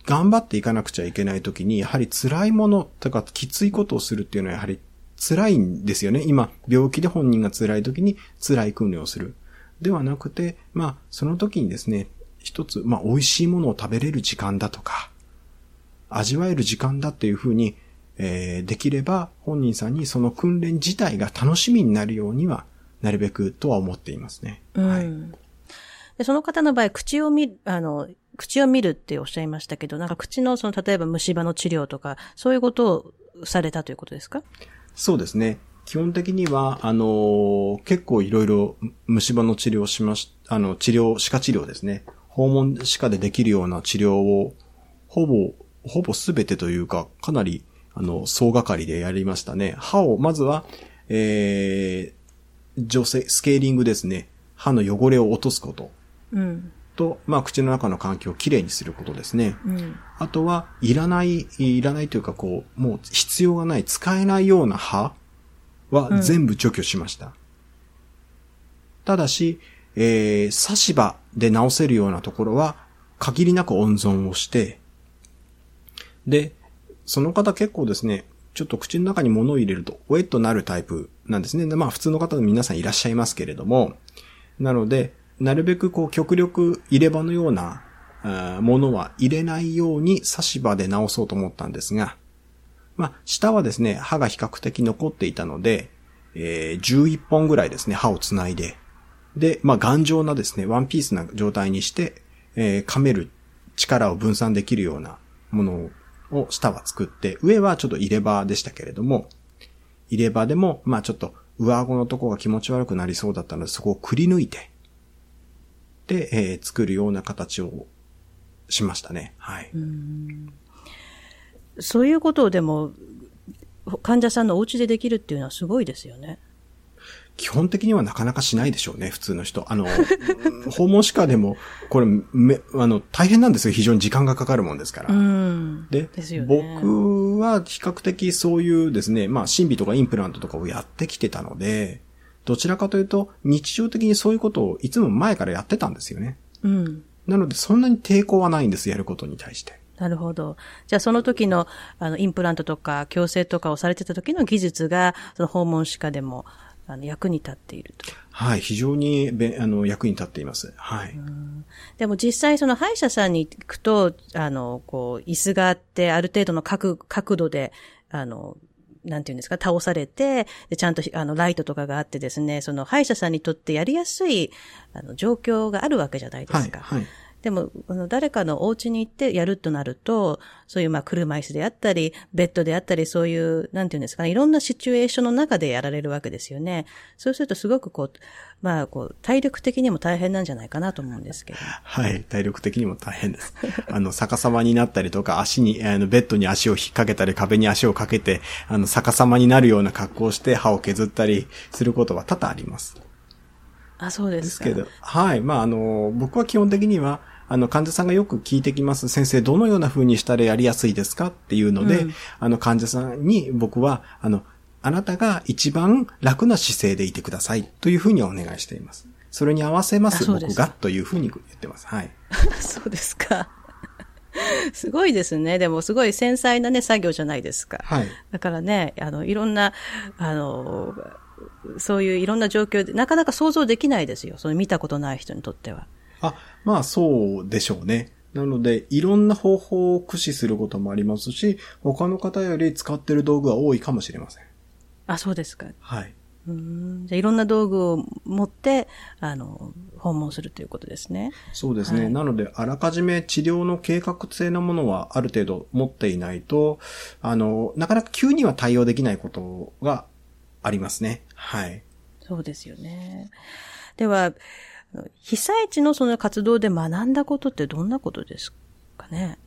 頑張っていかなくちゃいけないときに、やはり辛いものとかきついことをするっていうのはやはり辛いんですよね。今、病気で本人が辛いときに辛い訓練をする。ではなくて、まあ、その時にですね、一つ、まあ、美味しいものを食べれる時間だとか、味わえる時間だっていうふうに、えー、できれば本人さんにその訓練自体が楽しみになるようにはなるべくとは思っていますね。うん、はい。で、その方の場合、口を見、あの、口を見るっておっしゃいましたけど、なんか口のその例えば虫歯の治療とかそういうことをされたということですか？そうですね。基本的にはあのー、結構いろいろ虫歯の治療しましあの治療歯科治療ですね。訪問歯科でできるような治療をほぼほぼすべてというかかなりあの総掛かりでやりましたね。歯をまずは、えー、除性スケーリングですね。歯の汚れを落とすこと。うん。と、まあ、口の中の環境をきれいにすることですね。うん、あとは、いらない、いらないというか、こう、もう必要がない、使えないような歯は全部除去しました。うん、ただし、えー、差し歯で直せるようなところは、限りなく温存をして、で、その方結構ですね、ちょっと口の中に物を入れると、ウェッとなるタイプなんですね。まあ、普通の方の皆さんいらっしゃいますけれども、なので、なるべくこう極力入れ歯のようなものは入れないように差し歯で直そうと思ったんですが、まあ、下はですね、歯が比較的残っていたので、えー、じゅういっぽんぐらいですね、歯をつないで、で、まあ、頑丈なですね、ワンピースな状態にして、えー、噛める力を分散できるようなものを下は作って、上はちょっと入れ歯でしたけれども、入れ歯でも、まあ、ちょっと上顎のとこが気持ち悪くなりそうだったので、そこをくり抜いて、で、えー、作るような形をしましたね。はい。うーん。そういうことをでも患者さんのお家でできるっていうのはすごいですよね。基本的にはなかなかしないでしょうね、普通の人。あの訪問歯科でもこれめあの大変なんですよ。非常に時間がかかるもんですから。うんで、ですよね、僕は比較的そういうですね、まあ審美とかインプラントとかをやってきてたので。どちらかというと、日常的にそういうことをいつも前からやってたんですよね。うん。なので、そんなに抵抗はないんです、やることに対して。なるほど。じゃあ、その時の、あの、インプラントとか、矯正とかをされてた時の技術が、その訪問歯科でも、あの、役に立っていると。はい、非常に、あの、役に立っています。はい。うんでも実際、その歯医者さんに行くと、あの、こう、椅子があって、ある程度の角、角度で、あの、なんていうんですか、倒されて、でちゃんとあのライトとかがあってですね、その歯医者さんにとってやりやすいあの状況があるわけじゃないですか。はいはい、でもあの誰かのお家に行ってやるとなると、そういうまあ車椅子であったり、ベッドであったり、そういうなんていうんですか、ね、いろんなシチュエーションの中でやられるわけですよね。そうするとすごくこうまあこう体力的にも大変なんじゃないかなと思うんですけど。はい、体力的にも大変です。あの逆さまになったりとか、足にあのベッドに足を引っ掛けたり、壁に足をかけてあの逆さまになるような格好をして歯を削ったりすることは多々あります。あ、そうですか。ですけど、はい、まああの僕は基本的には。あの、患者さんがよく聞いてきます。先生、どのような風にしたらやりやすいですかっていうので、うん、あの、患者さんに僕は、あの、あなたが一番楽な姿勢でいてくださいというふうにお願いしています。それに合わせます僕がというふうに言ってます。はい。そうですか。すごいですね。でもすごい繊細なね作業じゃないですか。はい。だからね、あのいろんなあのそういういろんな状況でなかなか想像できないですよ。その見たことない人にとっては。あ、まあそうでしょうね。なのでいろんな方法を駆使することもありますし、他の方より使ってる道具は多いかもしれません。あ、そうですか。はい。うーん、じゃあいろんな道具を持ってあの訪問するということですね。そうですね、はい、なのであらかじめ治療の計画性のものはある程度持っていないとあのなかなか急には対応できないことがありますね。はい。そうですよね。では被災地のその活動で学んだことってどんなことですかね。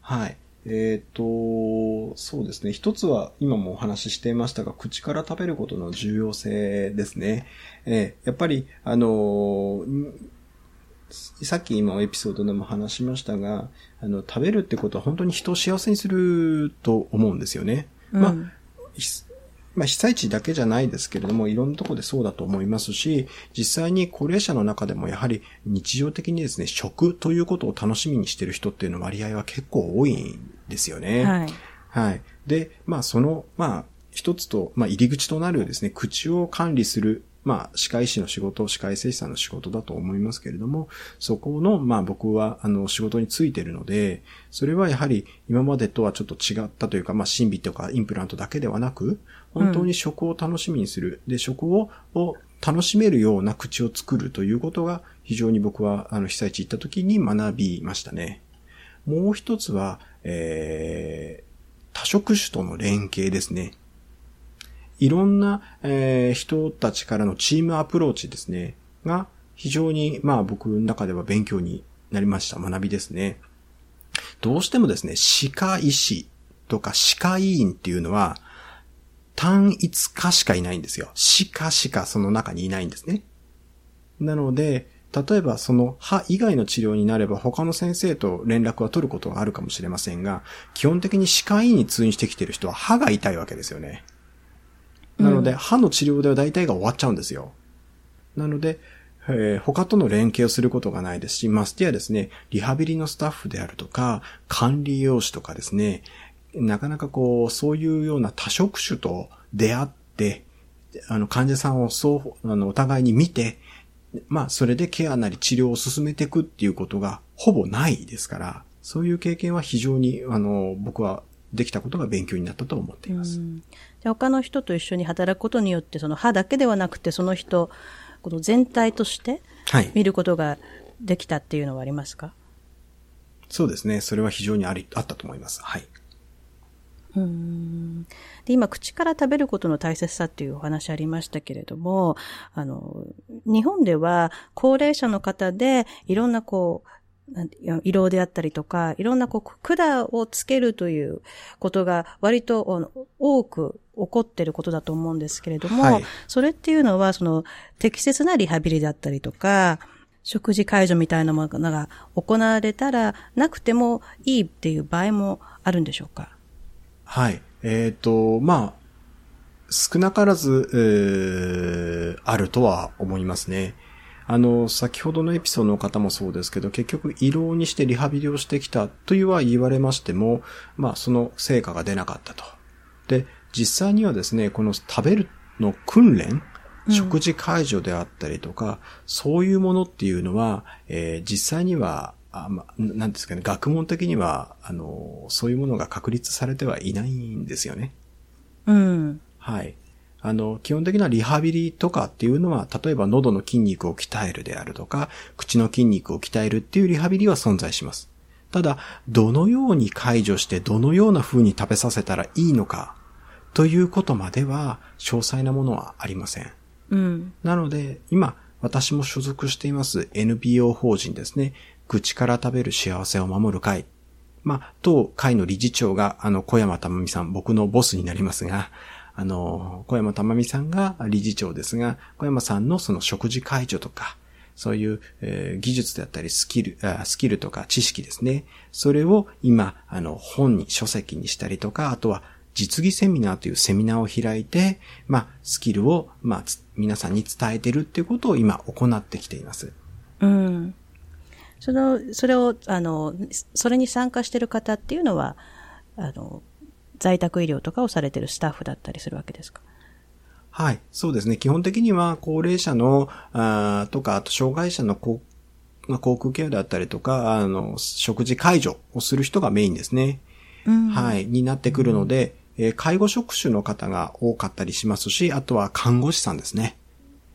はい。えっと、そうですね。一つは今もお話ししていましたが、口から食べることの重要性ですね。えー、やっぱり、あのー、さっき今エピソードでも話しましたが、あの、食べるってことは本当に人を幸せにすると思うんですよね。うん、まあ、まあ、被災地だけじゃないですけれども、いろんなところでそうだと思いますし、実際に高齢者の中でもやはり日常的にですね、食ということを楽しみにしている人っていうの割合は結構多いんですよね。はい。はい。で、まあその、まあ一つと、まあ入り口となるですね、口を管理する、まあ歯科医師の仕事、歯科衛生士さんの仕事だと思いますけれども、そこの、まあ僕はあの仕事についているので、それはやはり今までとはちょっと違ったというか、まあ審美とかインプラントだけではなく、本当に食を楽しみにする。で、食を、を楽しめるような口を作るということが非常に僕はあの被災地行った時に学びましたね。もう一つは、えー、多職種との連携ですね。いろんな、えー、人たちからのチームアプローチですね。が非常にまあ僕の中では勉強になりました。学びですね。どうしてもですね、歯科医師とか歯科医院っていうのは、単一科しかいないんですよ。歯科しかその中にいないんですね。なので、例えばその歯以外の治療になれば他の先生と連絡は取ることがあるかもしれませんが、基本的に歯科医に通院してきている人は歯が痛いわけですよね。なので、うん、歯の治療では大体が終わっちゃうんですよ。なので、えー、他との連携をすることがないですし、ましてやですね、リハビリのスタッフであるとか、管理栄養士とかですね、なかなかこう、そういうような多職種と出会って、あの、患者さんをそう、あの、お互いに見て、まあ、それでケアなり治療を進めていくっていうことがほぼないですから、そういう経験は非常に、あの、僕はできたことが勉強になったと思っています。うん。じゃあ他の人と一緒に働くことによって、その歯だけではなくて、その人、この全体として見ることができたっていうのはありますか？はい、そうですね。それは非常にあり、あったと思います。はい。うーん。で、今、口から食べることの大切さっていうお話ありましたけれども、あの、日本では高齢者の方でいろんなこう、胃ろうであったりとか、いろんなこう、管をつけるということが割と多く起こっていることだと思うんですけれども、はい、それっていうのは、その、適切なリハビリだったりとか、食事介助みたいなものが行われたらなくてもいいっていう場合もあるんでしょうか？はい。えっと、まあ、少なからず、えー、あるとは思いますね。あの、先ほどのエピソードの方もそうですけど、結局、胃ろうにしてリハビリをしてきたというは言われましても、まあ、その成果が出なかったと。で、実際にはですね、この食べるの訓練、食事介助であったりとか、うん、そういうものっていうのは、えー、実際には、あ、ま、なんですかね、学問的には、あの、そういうものが確立されてはいないんですよね。うん。はい。あの、基本的なリハビリとかっていうのは、例えば喉の筋肉を鍛えるであるとか、口の筋肉を鍛えるっていうリハビリは存在します。ただ、どのように介助して、どのような風に食べさせたらいいのか、ということまでは、詳細なものはありません。うん。なので、今、私も所属しています エヌピーオー 法人ですね。口から食べる幸せを守る会。まあ、当会の理事長が、あの、小山珠美さん、僕のボスになりますが、あの、小山珠美さんが理事長ですが、小山さんのその食事介助とか、そういう、えー、技術であったりスキル、スキルとか知識ですね。それを今、あの、本に、書籍にしたりとか、あとは実技セミナーというセミナーを開いて、まあ、スキルを、まあ、皆さんに伝えてるっていうことを今行ってきています。うん。その、それを、あの、それに参加している方っていうのは、あの、在宅医療とかをされているスタッフだったりするわけですか？はい、そうですね。基本的には高齢者の、あとか、あと障害者のこう、口腔ケアだったりとか、あの、食事介助をする人がメインですね。うん、はい、になってくるので、うん、えー、介護職種の方が多かったりしますし、あとは看護師さんですね。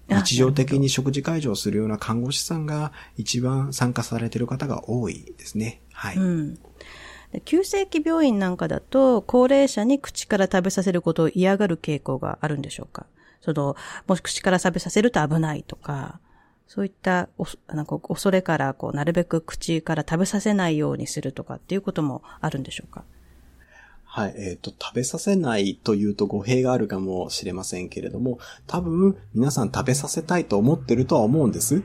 日常的に食事介助をするような看護師さんが一番参加されている方が多いですね。はい。うん。急性期病院なんかだと、高齢者に口から食べさせることを嫌がる傾向があるんでしょうか？その、もし口から食べさせると危ないとか、そういったおなんか恐れからこうなるべく口から食べさせないようにするとかっていうこともあるんでしょうか？はい、えっと、食べさせないというと語弊があるかもしれませんけれども、多分皆さん食べさせたいと思ってるとは思うんです。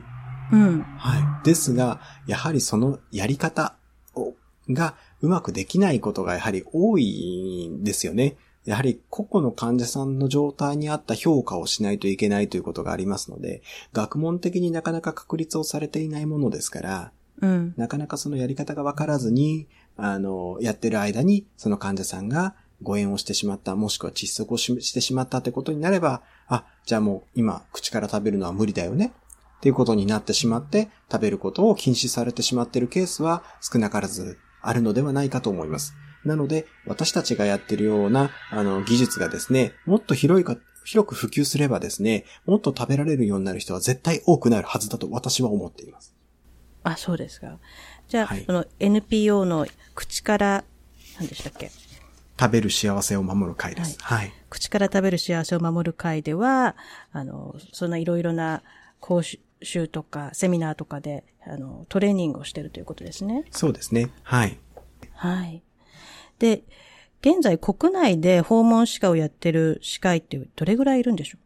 うん。はい。ですが、やはりそのやり方をがうまくできないことがやはり多いんですよね。やはり個々の患者さんの状態に合った評価をしないといけないということがありますので、学問的になかなか確立をされていないものですから、うん、なかなかそのやり方がわからずに、あの、やってる間に、その患者さんが誤嚥をしてしまった、もしくは窒息を し, してしまったってことになれば、あ、じゃあもう今、口から食べるのは無理だよね、っていうことになってしまって、食べることを禁止されてしまっているケースは少なからずあるのではないかと思います。なので、私たちがやってるような、あの、技術がですね、もっと広いか、広く普及すればですね、もっと食べられるようになる人は絶対多くなるはずだと私は思っています。あ、そうですか。じゃあ、はい、その エヌピーオー の口から、何でしたっけ？食べる幸せを守る会です。はい。はい、口から食べる幸せを守る会では、あの、そのいろいろな講習とかセミナーとかで、あの、トレーニングをしているということですね。そうですね。はい。はい。で、現在国内で訪問歯科をやってる歯科医ってどれぐらいいるんでしょう？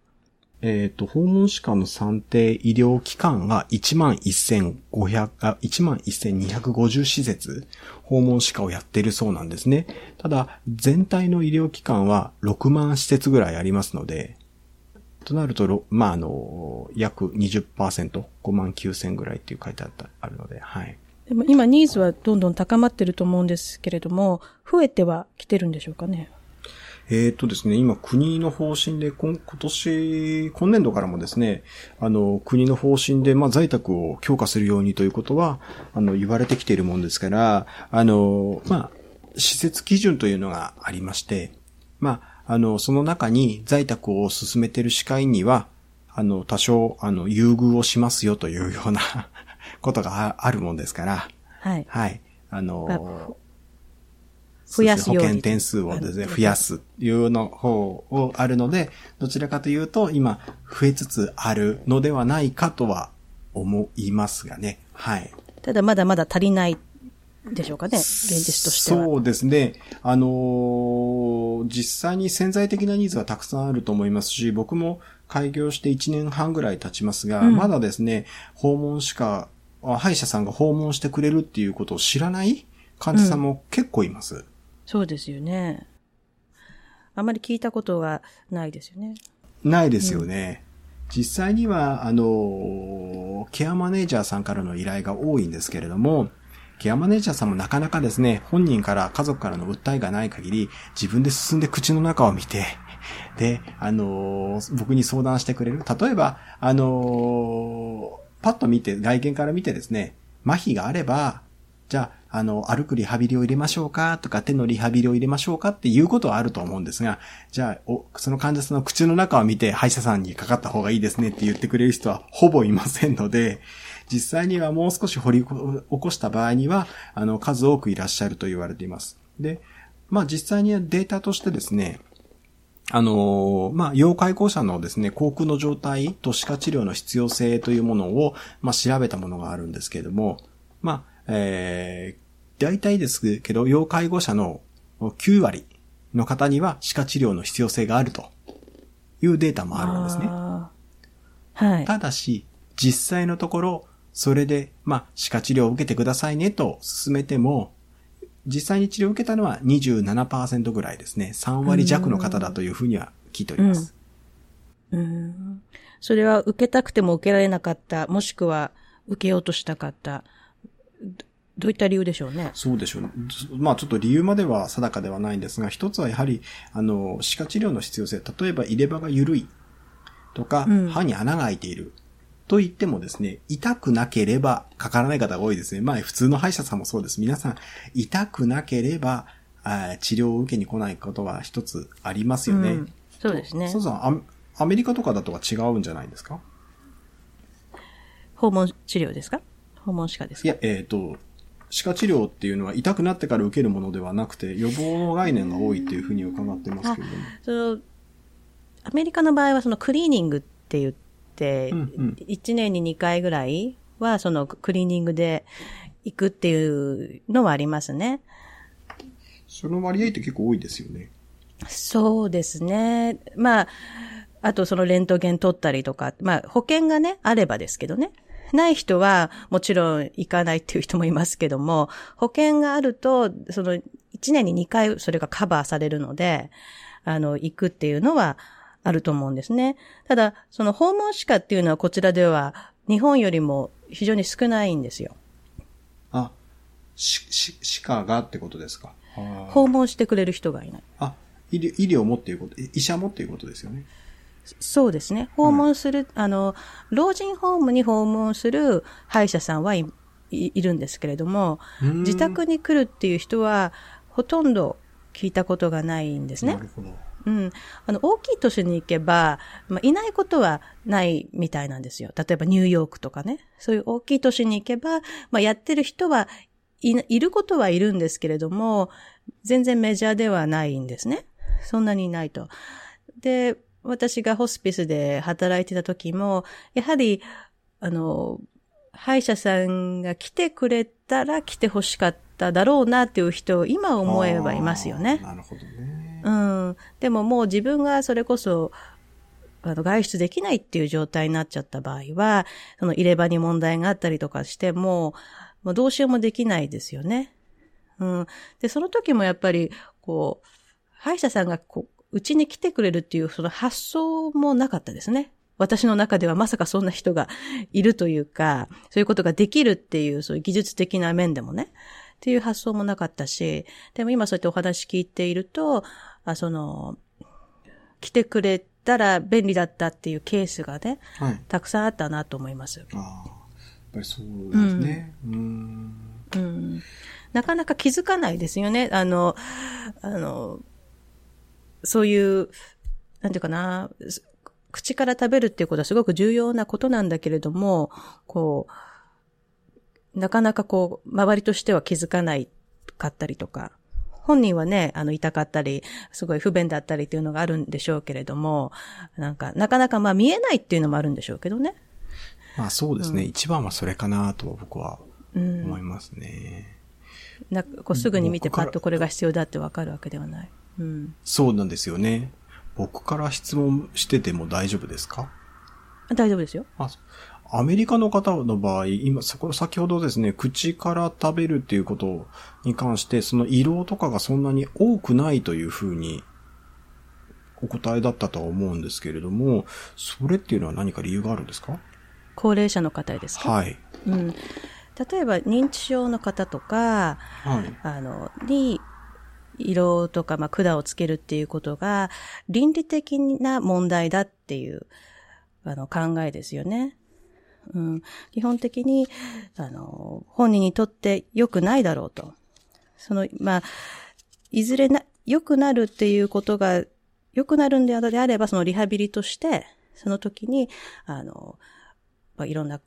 えっと、訪問歯科の算定医療機関がいちまんせんごひゃく、あ、いちまんせんにひゃくごじゅう施設、訪問歯科をやってるそうなんですね。ただ、全体の医療機関はろくまん施設ぐらいありますので、となると、まあ、あの、約 にじゅっパーセント、ごまんきゅうせんぐらいっていう書いてあった、あるので、はい。でも今ニーズはどんどん高まってると思うんですけれども、増えてはきてるんでしょうかね。えーとですね、今国の方針で今、今年、今年度からもですね、あの、国の方針で、まあ、在宅を強化するようにということは、あの、言われてきているもんですから、あの、まあ、施設基準というのがありまして、まあ、あの、その中に在宅を進めている歯科医には、あの、多少、あの、優遇をしますよというようなことがあるもんですから、はい。はい。あの、増やすように。保険点数をですね、増やすというの方をあるので、どちらかというと、今、増えつつあるのではないかとは思いますがね。はい。ただ、まだまだ足りないでしょうかね、現実としては。そうですね。あのー、実際に潜在的なニーズはたくさんあると思いますし、僕も開業していちねんはんぐらい経ちますが、うん、まだですね、訪問しか、歯医者さんが訪問してくれるっていうことを知らない患者さんも結構います。うん、そうですよね。あまり聞いたことがないですよね。ないですよね。うん、実際には、あの、ケアマネージャーさんからの依頼が多いんですけれども、ケアマネージャーさんもなかなかですね、本人から家族からの訴えがない限り、自分で進んで口の中を見て、で、あの、僕に相談してくれる。例えば、あの、パッと見て、外見から見てですね、麻痺があれば、じゃあ、あの、歩くリハビリを入れましょうかとか、手のリハビリを入れましょうかっていうことはあると思うんですが、じゃあ、お、その患者さんの口の中を見て、歯医者さんにかかった方がいいですねって言ってくれる人はほぼいませんので、実際にはもう少し掘り起こした場合には、あの、数多くいらっしゃると言われています。で、まあ実際にデータとしてですね、あの、まあ、要介護者のですね、口腔の状態と歯科治療の必要性というものを、まあ、調べたものがあるんですけれども、まあ、えー、大体ですけど、要介護者のきゅうわりの方には歯科治療の必要性があるというデータもあるんですね。はい、ただし、実際のところ、それで、まあ、歯科治療を受けてくださいねと勧めても、実際に治療を受けたのは にじゅうななパーセント ぐらいですね。さんわりじゃくの方だというふうには聞いております。うんうん、それは受けたくても受けられなかった、もしくは受けようとしたかった。どういった理由でしょうね。そうでしょうね。まあちょっと理由までは定かではないんですが、一つはやはり、あの、歯科治療の必要性、例えば入れ歯が緩いとか、うん、歯に穴が開いていると言ってもですね、痛くなければかからない方が多いですね。まあ普通の歯医者さんもそうです。皆さん、痛くなければ治療を受けに来ないことは一つありますよね。うん、そうですね。そうそう、ア、アメリカとかだとは違うんじゃないですか？訪問治療ですか？訪問歯科ですか？いや、えっと、歯科治療っていうのは痛くなってから受けるものではなくて予防の概念が多いっていうふうに伺ってますけれども、そのアメリカの場合はそのクリーニングって言って、うんうん、いちねんににかいぐらいはそのクリーニングで行くっていうのはありますね。その割合って結構多いですよね。そうですね。まああとそのレントゲン取ったりとか、まあ保険がねあればですけどね。ない人はもちろん行かないっていう人もいますけども、保険があるとそのいちねんににかいそれがカバーされるので、あの行くっていうのはあると思うんですね。ただその訪問歯科っていうのはこちらでは日本よりも非常に少ないんですよ。あ、歯科がってことですか。訪問してくれる人がいない。あ、医療、医療もっていうこと、医者もっていうことですよね。そうですね。訪問する、うん、あの、老人ホームに訪問する歯医者さんはい、い、いるんですけれども、自宅に来るっていう人はほとんど聞いたことがないんですね。なるほど。うん。あの、大きい都市に行けば、まあ、いないことはないみたいなんですよ。例えばニューヨークとかね。そういう大きい都市に行けば、まあ、やってる人はい、いることはいるんですけれども、全然メジャーではないんですね。そんなにいないと。で、私がホスピスで働いてた時も、やはり、あの、歯医者さんが来てくれたら来てほしかっただろうなっていう人を今思えばいますよね。なるほどね。うん。でももう自分がそれこそ、あの、外出できないっていう状態になっちゃった場合は、その入れ歯に問題があったりとかしても、もうどうしようもできないですよね。うん。で、その時もやっぱり、こう、歯医者さんがこう、うちに来てくれるっていうその発想もなかったですね。私の中ではまさかそんな人がいるというか、そういうことができるっていう、そういう技術的な面でもね、っていう発想もなかったし、でも今そうやってお話聞いていると、あその、来てくれたら便利だったっていうケースがね、はい、たくさんあったなと思います。ああ、やっぱりそうですね。うん。うーんうん、なかなか気づかないですよね。あの、あの、そういう、なんていうかな、口から食べるっていうことはすごく重要なことなんだけれども、こう、なかなかこう、周りとしては気づかないかったりとか、本人はね、あの、痛かったり、すごい不便だったりっていうのがあるんでしょうけれども、なんか、なかなかまあ見えないっていうのもあるんでしょうけどね。まあそうですね。うん、一番はそれかなと僕は思いますね。うん、なんかこうすぐに見てパッとこれが必要だってわかるわけではない。うん、そうなんですよね。僕から質問してても大丈夫ですか？大丈夫ですよ。あ、アメリカの方の場合、今、これ先ほどですね、口から食べるっていうことに関して、その胃ろうとかがそんなに多くないというふうにお答えだったとは思うんですけれども、それっていうのは何か理由があるんですか？高齢者の方ですか？はい。うん。例えば認知症の方とか、はい、あの、に、色とか、まあ、管をつけるっていうことが、倫理的な問題だっていう、あの、考えですよね。うん。基本的に、あの、本人にとって良くないだろうと。その、まあ、いずれな、良くなるっていうことが、良くなるんであれば、そのリハビリとして、その時に、あの、まあ、いろんな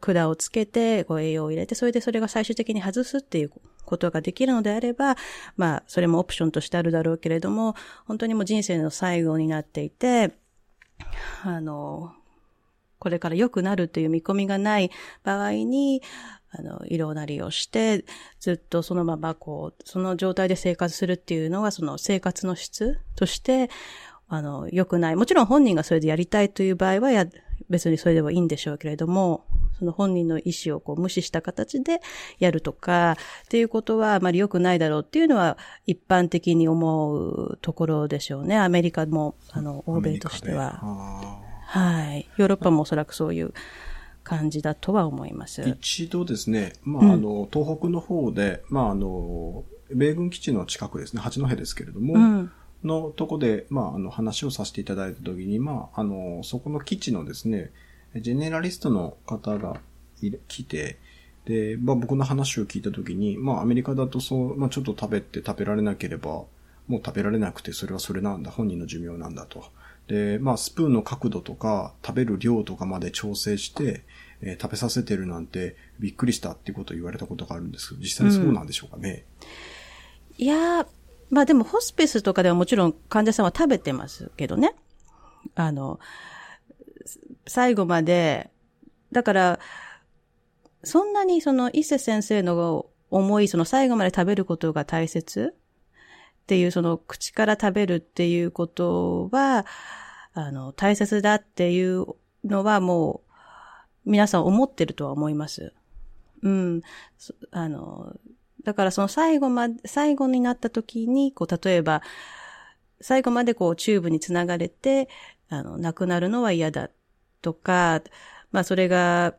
管をつけて、こう栄養を入れて、それでそれが最終的に外すっていうことができるのであれば、まあ、それもオプションとしてあるだろうけれども、本当にもう人生の最後になっていて、あの、これから良くなるという見込みがない場合に、あの、胃ろうなりをして、ずっとそのままこう、その状態で生活するっていうのが、その生活の質として、あの、良くない。もちろん本人がそれでやりたいという場合はや、別にそれではいいんでしょうけれども、その本人の意思をこう無視した形でやるとかっていうことはあまり良くないだろうっていうのは一般的に思うところでしょうね。アメリカも、あの、欧米としては。はい。ヨーロッパもおそらくそういう感じだとは思います。一度ですね、まあ、あの、東北の方で、まあ、あの、米軍基地の近くですね、八戸ですけれども、うんのとこで、まあ、あの、話をさせていただいたときに、まあ、あの、そこの基地のですね、ジェネラリストの方が来て、で、まあ、僕の話を聞いたときに、まあ、アメリカだとそう、まあ、ちょっと食べて食べられなければ、もう食べられなくて、それはそれなんだ、本人の寿命なんだと。で、まあ、スプーンの角度とか、食べる量とかまで調整して、えー、食べさせてるなんて、びっくりしたっていうことを言われたことがあるんですけど、実際にそうなんでしょうかね。うん、いやー、まあでもホスピスとかではもちろん患者さんは食べてますけどね。あの、最後まで、だから、そんなにその伊勢先生の思い、その最後まで食べることが大切っていう、その口から食べるっていうことは、あの、大切だっていうのはもう皆さん思ってるとは思います。うん。あの、だからその最後まで、最後になった時に、こう、例えば、最後までこう、チューブにつながれて、あの、亡くなるのは嫌だとか、まあそれが、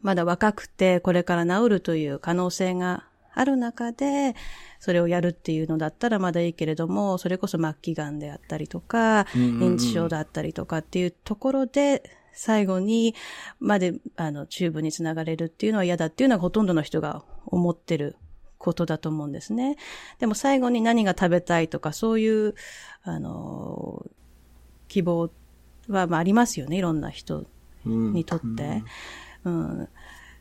まだ若くて、これから治るという可能性がある中で、それをやるっていうのだったらまだいいけれども、それこそ末期がんであったりとか、認知症だったりとかっていうところで、最後にまで、あの、チューブにつながれるっていうのは嫌だっていうのはほとんどの人が思ってることだと思うんですね。でも最後に何が食べたいとかそういう、あの、希望はまあありますよね。いろんな人にとって。うん。うん、だ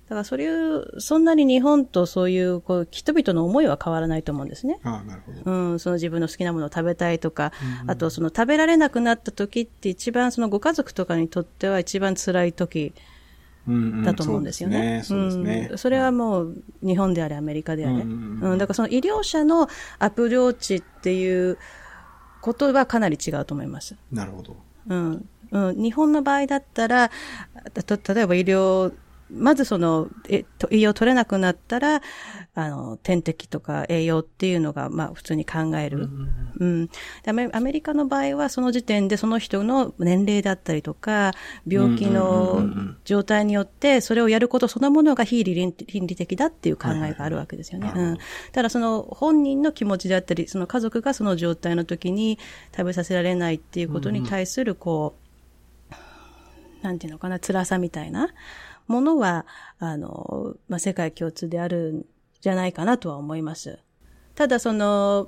からそれを、そんなに日本とそういう、こう、人々の思いは変わらないと思うんですね。ああ、なるほど。うん。その自分の好きなものを食べたいとか、うん、あとその食べられなくなった時って一番そのご家族とかにとっては一番辛い時、だと思うんですよね。そうですね。それはもう日本であれアメリカであれ、うんうんうんうん、だからその医療者のアプローチっていうことはかなり違うと思います。なるほど。うんうん、日本の場合だったらた例えば医療まずそのえ栄養取れなくなったらあの点滴とか栄養っていうのがまあ普通に考える。うん、うん。アメリカの場合はその時点でその人の年齢だったりとか病気の状態によってそれをやることそのものが非倫理的だっていう考えがあるわけですよね。はいはいはい、うん。ただその本人の気持ちだったりその家族がその状態の時に食べさせられないっていうことに対するこう、うんうん、なんていうのかな辛さみたいな。ものは、あの、まあ、世界共通であるんじゃないかなとは思います。ただその、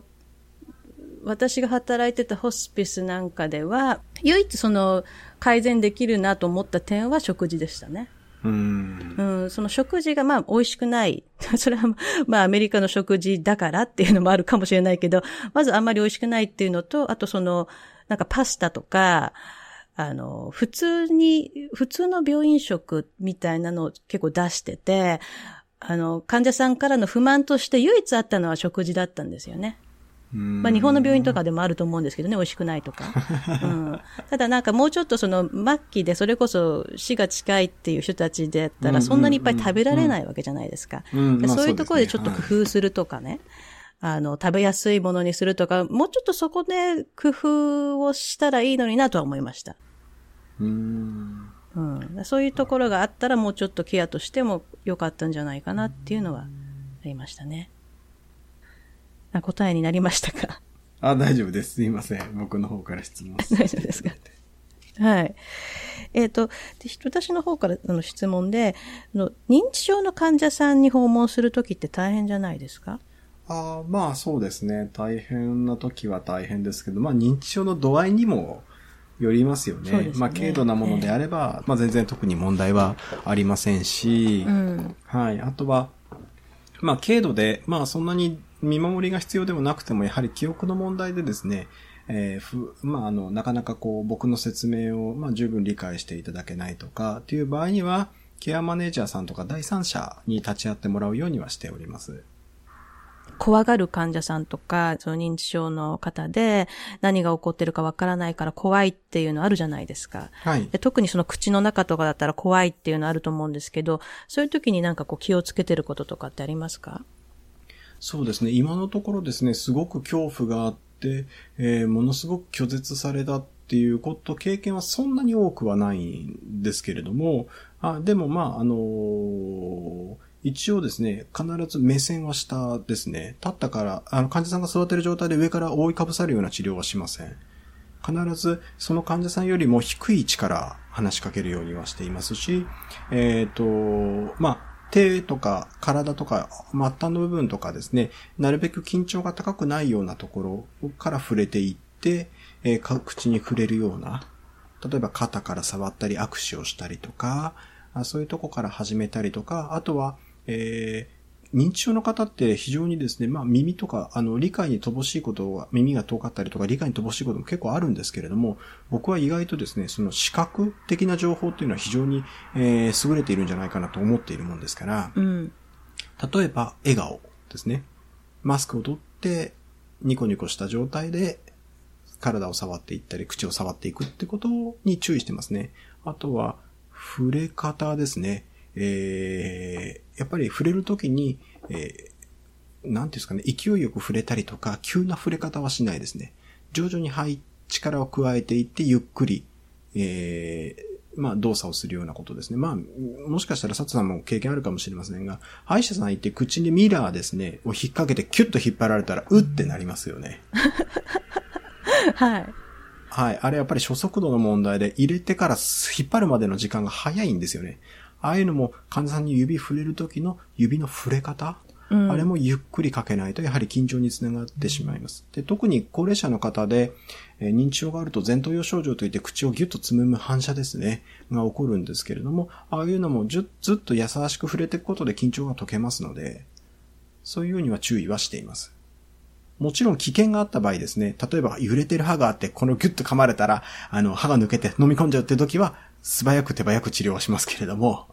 私が働いてたホスピスなんかでは、唯一その改善できるなと思った点は食事でしたね。うんうん、その食事がまあ美味しくない。それはまあアメリカの食事だからっていうのもあるかもしれないけど、まずあんまり美味しくないっていうのと、あとその、なんかパスタとか、あの、普通に、普通の病院食みたいなのを結構出してて、あの、患者さんからの不満として唯一あったのは食事だったんですよね。まあ日本の病院とかでもあると思うんですけどね、美味しくないとか。うん、ただなんかもうちょっとその末期でそれこそ死が近いっていう人たちでやったらそんなにいっぱい食べられないわけじゃないですか。そういうところでちょっと工夫するとかね。あの、食べやすいものにするとか、もうちょっとそこで工夫をしたらいいのになとは思いました。うんうん、そういうところがあったらもうちょっとケアとしても良かったんじゃないかなっていうのはありましたね。あ、答えになりましたか？あ、大丈夫です。すいません。僕の方から質問して。大丈夫ですか？はい。えっと、で、私の方からの質問で、の認知症の患者さんに訪問するときって大変じゃないですか？あ、まあそうですね。大変なときは大変ですけど、まあ認知症の度合いにもよりますよね。ねまあ、軽度なものであれば、えー、まあ、全然特に問題はありませんし、うん、はい。あとは、まあ、軽度で、まあ、そんなに見守りが必要でもなくても、やはり記憶の問題でですね、えー、ふ、まあ、あの、なかなかこう、僕の説明を、まあ、十分理解していただけないとか、という場合には、ケアマネージャーさんとか第三者に立ち会ってもらうようにはしております。怖がる患者さんとか、その認知症の方で何が起こってるかわからないから怖いっていうのあるじゃないですか。はい。で、特にその口の中とかだったら怖いっていうのあると思うんですけど、そういう時になんかこう気をつけてることとかってありますか？そうですね。今のところですね、すごく恐怖があって、えー、ものすごく拒絶されたっていうこと、経験はそんなに多くはないんですけれども、あ、でもまあ、あのー、一応ですね、必ず目線は下ですね。立ったから、あの、患者さんが座っている状態で上から覆いかぶさるような治療はしません。必ず、その患者さんよりも低い位置から話しかけるようにはしていますし、えっと、まあ、手とか体とか末端の部分とかですね、なるべく緊張が高くないようなところから触れていって、えー、口に触れるような、例えば肩から触ったり握手をしたりとか、そういうとこから始めたりとか、あとは、えー、認知症の方って非常にですね、まあ耳とか、あの理解に乏しいことが、耳が遠かったりとか理解に乏しいことも結構あるんですけれども、僕は意外とですね、その視覚的な情報っていうのは非常に、えー、優れているんじゃないかなと思っているもんですから、うん、例えば笑顔ですね。マスクを取ってニコニコした状態で体を触っていったり口を触っていくってことに注意してますね。あとは触れ方ですね。えー、やっぱり触れるときに、えー、なんていうんですかね、勢いよく触れたりとか、急な触れ方はしないですね。徐々にはい、力を加えていって、ゆっくり、えー、まあ、動作をするようなことですね。まあ、もしかしたら、サツさんも経験あるかもしれませんが、歯医者さん行って口にミラーですね、を引っ掛けて、キュッと引っ張られたら、うってなりますよね。はい。はい。あれやっぱり初速度の問題で、入れてから引っ張るまでの時間が早いんですよね。ああいうのも患者さんに指触れる時の指の触れ方、うん、あれもゆっくりかけないとやはり緊張につながってしまいます。で、特に高齢者の方で、えー、認知症があると前頭葉症状といって口をギュッとつむむ反射ですね、が起こるんですけれども、ああいうのもずっと優しく触れていくことで緊張が解けますので、そういうようには注意はしています。もちろん危険があった場合ですね、例えば揺れてる歯があってこのギュッと噛まれたら、あの歯が抜けて飲み込んじゃうって時は、素早く手早く治療しますけれども、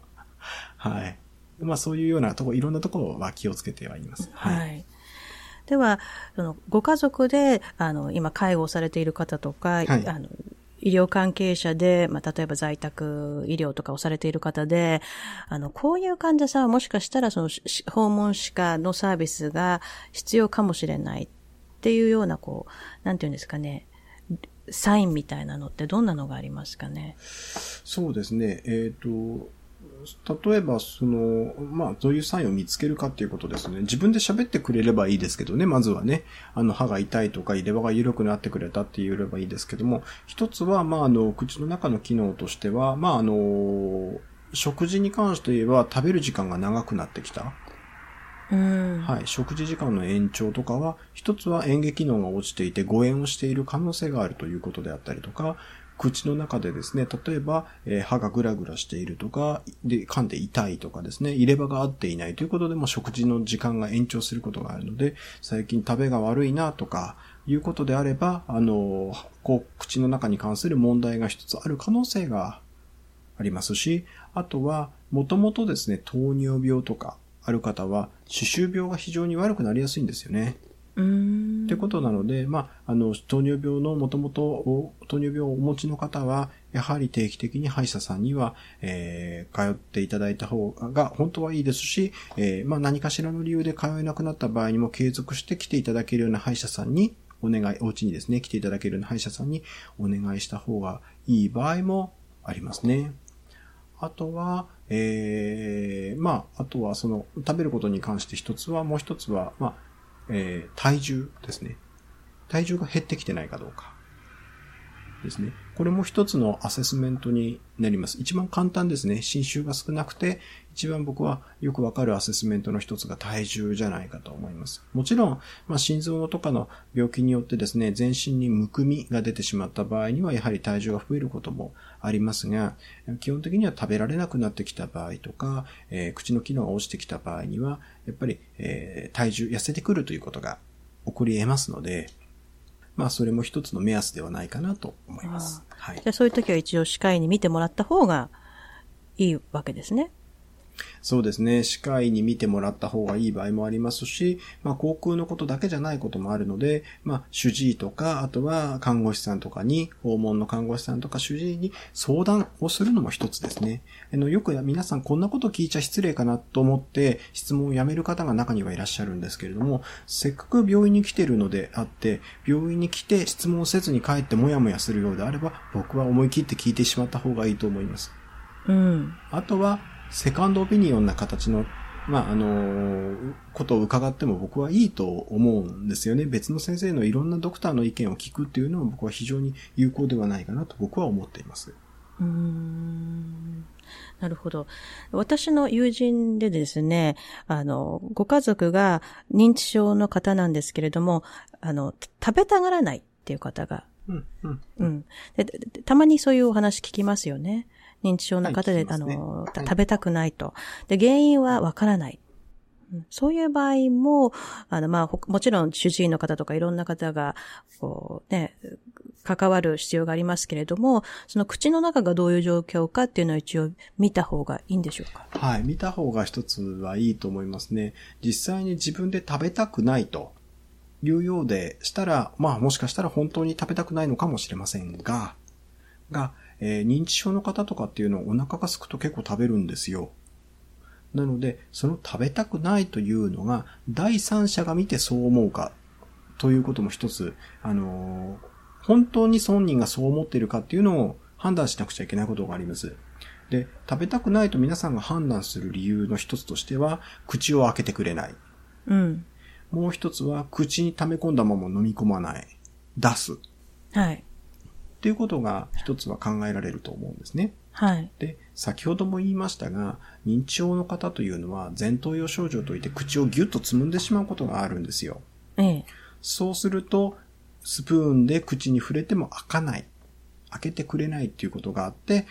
はい。まあそういうようなとこ、いろんなところは気をつけてはいます。はい。はい、では、そのご家族で、あの、今介護をされている方とか、はい、あの医療関係者で、まあ例えば在宅医療とかをされている方で、あの、こういう患者さんはもしかしたら、その訪問歯科のサービスが必要かもしれないっていうような、こう、なんていうんですかね、サインみたいなのってどんなのがありますかね。そうですね。えっと、例えば、その、まあ、どういうサインを見つけるかっていうことですね。自分で喋ってくれればいいですけどね、まずはね。あの、歯が痛いとか、入れ歯が緩くなってくれたって言えればいいですけども、一つは、まあ、あの、口の中の機能としては、まあ、あの、食事に関して言えば、食べる時間が長くなってきた。うん、はい。食事時間の延長とかは、一つは嚥下機能が落ちていて、誤嚥をしている可能性があるということであったりとか、口の中でですね、例えば、えー、歯がグラグラしているとか、で、噛んで痛いとかですね、入れ歯が合っていないということでも食事の時間が延長することがあるので、最近食べが悪いなとか、いうことであれば、あの、こう、口の中に関する問題が一つある可能性がありますし、あとは、もともとですね、糖尿病とかある方は、歯周病が非常に悪くなりやすいんですよね。ってことなので、まあ、あの、糖尿病のもともと、糖尿病をお持ちの方は、やはり定期的に歯医者さんには、えー、通っていただいた方が本当はいいですし、えー、まあ、何かしらの理由で通えなくなった場合にも継続して来ていただけるような歯医者さんに、お願い、お家にですね、来ていただけるような歯医者さんにお願いした方がいい場合もありますね。あとは、えー、まあ、あとはその、食べることに関して一つは、もう一つは、まあ、えー、体重ですね。体重が減ってきてないかどうかですね。これも一つのアセスメントになります。一番簡単ですね。侵襲が少なくて、一番僕はよくわかるアセスメントの一つが体重じゃないかと思います。もちろん、まあ、心臓とかの病気によってですね、全身にむくみが出てしまった場合には、やはり体重が増えることもありますが、基本的には食べられなくなってきた場合とか、えー、口の機能が落ちてきた場合には、やっぱり、えー、体重痩せてくるということが起こり得ますので、まあ、それも一つの目安ではないかなと思います。はい。じゃあそういう時は一応歯科医に見てもらった方がいいわけですね。そうですね。歯科医に見てもらった方がいい場合もありますし、まあ、口腔のことだけじゃないこともあるので、まあ、主治医とか、あとは看護師さんとかに、訪問の看護師さんとか主治医に相談をするのも一つですね。あのよく皆さんこんなこと聞いちゃ失礼かなと思って質問をやめる方が中にはいらっしゃるんですけれども、せっかく病院に来ているのであって、病院に来て質問せずに帰ってもやもやするようであれば、僕は思い切って聞いてしまった方がいいと思います。うん。あとは、セカンドオピニオンな形の、まあ、あの、ことを伺っても僕はいいと思うんですよね。別の先生のいろんなドクターの意見を聞くっていうのは僕は非常に有効ではないかなと僕は思っています。うーん。なるほど。私の友人でですね、あの、ご家族が認知症の方なんですけれども、あの、食べたがらないっていう方が、うんうんうん、でたまにそういうお話聞きますよね。認知症の方で、はい、あの、はい、食べたくないと。で、原因はわからない。そういう場合も、あの、まあ、もちろん主治医の方とかいろんな方が、こうね、関わる必要がありますけれども、その口の中がどういう状況かっていうのを一応見た方がいいんでしょうか？はい、見た方が一つはいいと思いますね。実際に自分で食べたくないというようでしたら、まあ、もしかしたら本当に食べたくないのかもしれませんが、が、えー、認知症の方とかっていうのはお腹が空くと結構食べるんですよ。なので、その食べたくないというのが、第三者が見てそう思うかということも一つ、あのー、本当に本人がそう思っているかっていうのを判断しなくちゃいけないことがあります。で、食べたくないと皆さんが判断する理由の一つとしては、口を開けてくれない。うん。もう一つは、口に溜め込んだまま飲み込まない。出す。はい。ということが一つは考えられると思うんですね。はい。で、先ほども言いましたが、認知症の方というのは前頭葉症状といって口をギュッとつむんでしまうことがあるんですよ。ええ。そうすると、スプーンで口に触れても開かない。開けてくれないということがあって、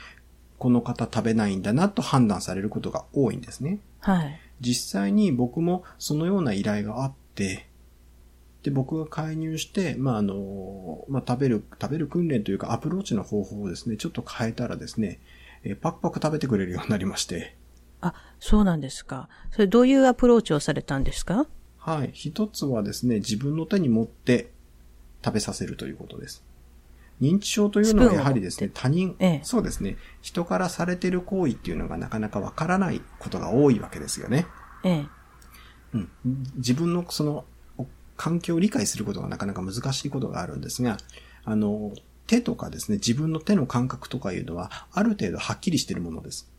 この方食べないんだなと判断されることが多いんですね。はい。実際に僕もそのような依頼があって、で、僕が介入して、まあ、あの、まあ、食べる、食べる訓練というかアプローチの方法をですね、ちょっと変えたらですね、え、パクパク食べてくれるようになりまして。あ、そうなんですか。それどういうアプローチをされたんですか？はい。一つはですね、自分の手に持って食べさせるということです。認知症というのはやはりですね、他人、ええ、そうですね、人からされている行為っていうのがなかなかわからないことが多いわけですよね。ええ。うん。自分のその、環境を理解することがなかなか難しいことがあるんですが、あの、手とかですね、自分の手の感覚とかいうのは、ある程度はっきりしているものです。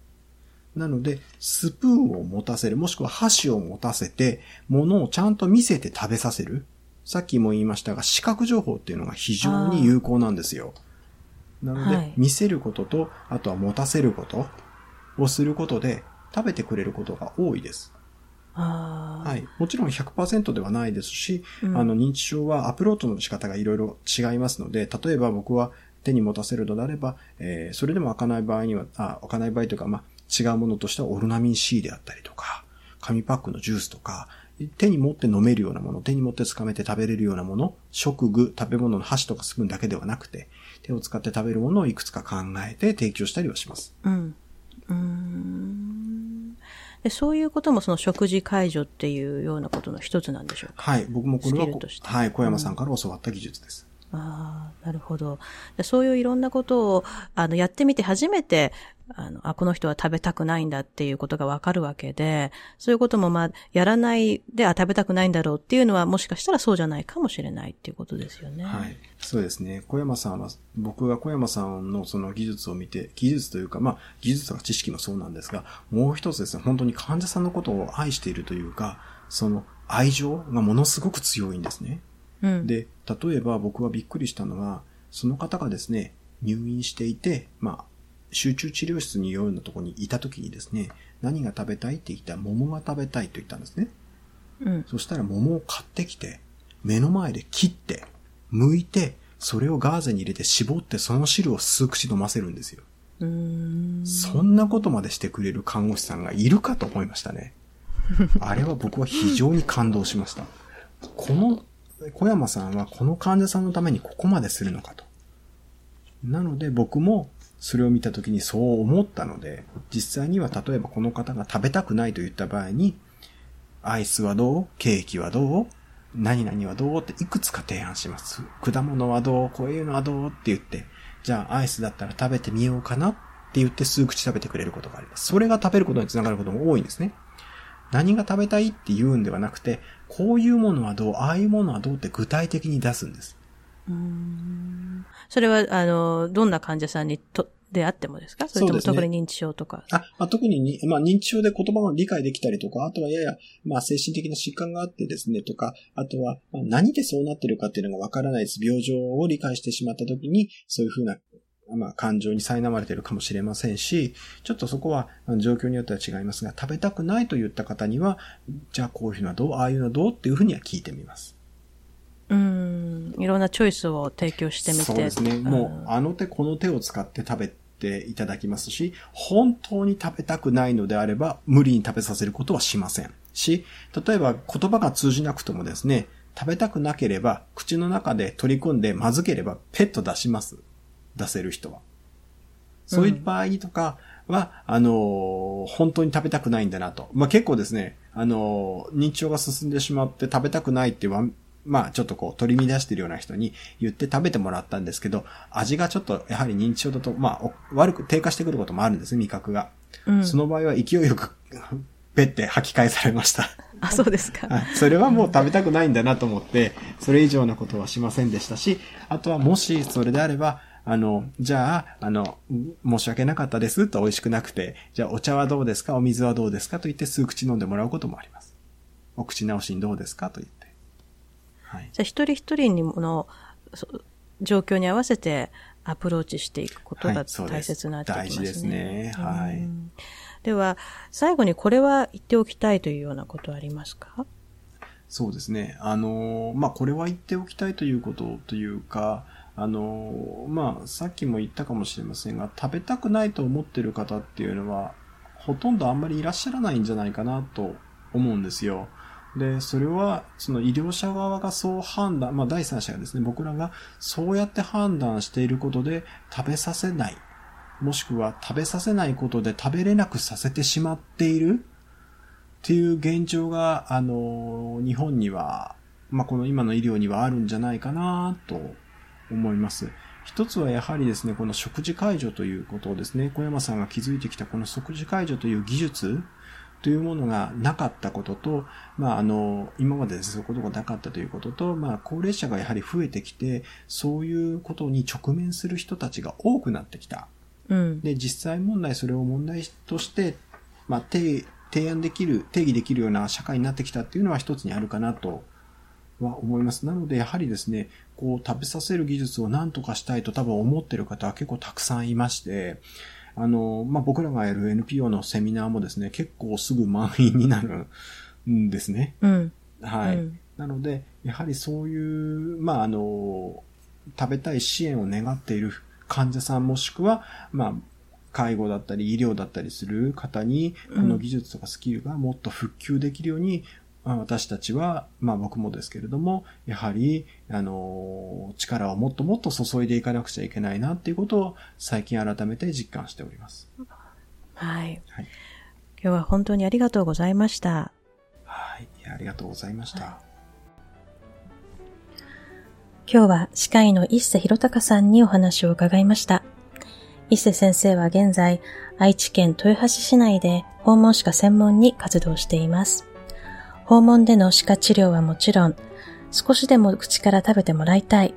なので、スプーンを持たせる、もしくは箸を持たせて、ものをちゃんと見せて食べさせる。さっきも言いましたが、視覚情報っていうのが非常に有効なんですよ。なので、はい、見せることと、あとは持たせることをすることで、食べてくれることが多いです。はい。もちろん ひゃくパーセント ではないですし、うん、あの、認知症はアプローチの仕方がいろいろ違いますので、例えば僕は手に持たせるのであれば、えー、それでも開かない場合には、あ、開かない場合というか、まあ、違うものとしてはオルナミン C であったりとか、紙パックのジュースとか、手に持って飲めるようなもの、手に持って掴めて食べれるようなもの、食具、食べ物の箸とかスプーンだけではなくて、手を使って食べるものをいくつか考えて提供したりはします。うん。うーん。で、そういうこともその食事介助っていうようなことの一つなんでしょうか？はい。僕もこれはこ、はい。小山さんから教わった技術です。うん、ああ、なるほど。そういういろんなことを、あの、やってみて初めて、あの、あ、この人は食べたくないんだっていうことがわかるわけで、そういうこともまあ、やらないで、あ、食べたくないんだろうっていうのは、もしかしたらそうじゃないかもしれないっていうことですよね。はい。そうですね。小山さんは、僕が小山さんのその技術を見て、技術というか、まあ、技術とか知識もそうなんですが、もう一つですね、本当に患者さんのことを愛しているというか、その愛情がものすごく強いんですね。うん。で、例えば僕はびっくりしたのは、その方がですね、入院していて、まあ、集中治療室にいるようなところにいたときにですね、何が食べたいって言ったら桃が食べたいと言ったんですね。うん。そしたら桃を買ってきて、目の前で切って、剥いて、それをガーゼに入れて絞ってその汁を数口飲ませるんですよ。うーん。そんなことまでしてくれる看護師さんがいるかと思いましたね。あれは僕は非常に感動しました。この、小山さんはこの患者さんのためにここまでするのかと。なので僕も、それを見たときにそう思ったので、実際には例えばこの方が食べたくないと言った場合に、アイスはどう？ケーキはどう？何々はどう？っていくつか提案します。果物はどう？こういうのはどう？って言って、じゃあアイスだったら食べてみようかなって言って数口食べてくれることがあります。それが食べることにつながることも多いんですね。何が食べたいって言うんではなくて、こういうものはどう？ああいうものはどう？って具体的に出すんです。うーん、それはあのどんな患者さんにとであってもですか？それとも特に認知症とか。そうですね、あ、まあ、特に、まあ、認知症で言葉を理解できたりとか、あとはやや、まあ、精神的な疾患があってですねとか、あとは、まあ、何でそうなってるかっていうのがわからないです。病状を理解してしまったときに、そういうふうな、まあ、感情に苛まれているかもしれませんし、ちょっとそこは状況によっては違いますが、食べたくないと言った方には、じゃあこういうのはどう？ああいうのはどう？っていうふうには聞いてみます。うーん、いろんなチョイスを提供してみて。そうですね。もう、あの手この手を使って食べていただきますし、本当に食べたくないのであれば、無理に食べさせることはしませんし、例えば言葉が通じなくてもですね、食べたくなければ、口の中で取り込んでまずければ、ペット出します。出せる人は。そういう場合とかは、うん、あの、本当に食べたくないんだなと。まあ、結構ですね、あの、認知症が進んでしまって食べたくないっては、まあちょっとこう取り乱してるような人に言って食べてもらったんですけど、味がちょっとやはり認知症だと、まあ悪く低下してくることもあるんですね、味覚が。うん、その場合は勢いよくペッて吐き返されました。あ、そうですか。それはもう食べたくないんだなと思って、それ以上のことはしませんでしたし、あとはもしそれであれば、あの、じゃあ、あの、申し訳なかったですと美味しくなくて、じゃあお茶はどうですか、お水はどうですかと言って数口飲んでもらうこともあります。お口直しにどうですかと言って。はい、じゃあ一人一人にの状況に合わせてアプローチしていくことが大切になってきますね。はい、そうです。大事ですね。はい。では最後にこれは言っておきたいというようなことはありますか？そうですね。あのまあこれは言っておきたいということというか、あのまあさっきも言ったかもしれませんが、食べたくないと思っている方っていうのはほとんどあんまりいらっしゃらないんじゃないかなと思うんですよ。で、それは、その医療者側がそう判断、まあ第三者がですね、僕らがそうやって判断していることで食べさせない、もしくは食べさせないことで食べれなくさせてしまっているっていう現状が、あの、日本には、まあこの今の医療にはあるんじゃないかなと思います。一つはやはりですね、この食事介助ということをですね、小山さんが気づいてきたこの食事介助という技術、というものがなかったことと、まあ、あの、今までそういうことがなかったということと、まあ、高齢者がやはり増えてきて、そういうことに直面する人たちが多くなってきた。うん、で、実際問題、それを問題として、まあ、提案できる、定義できるような社会になってきたっていうのは一つにあるかなとは思います。なので、やはりですね、こう、食べさせる技術を何とかしたいと多分思ってる方は結構たくさんいまして、あの、まあ、僕らがやる エヌピーオー のセミナーもですね、結構すぐ満員になるんですね。うん、はい、うん。なので、やはりそういう、まあ、あの、食べたい支援を願っている患者さんもしくは、まあ、介護だったり医療だったりする方に、この技術とかスキルがもっと復旧できるように、うん、まあ、私たちは、まあ、僕もですけれども、やはり、あの、力をもっともっと注いでいかなくちゃいけないなっていうことを最近改めて実感しております。はい。はい、今日は本当にありがとうございました。はい。ありがとうございました。はい、今日は歯科医の一瀬弘隆さんにお話を伺いました。一瀬先生は現在、愛知県豊橋市内で訪問歯科専門に活動しています。訪問での歯科治療はもちろん、少しでも口から食べてもらいたい、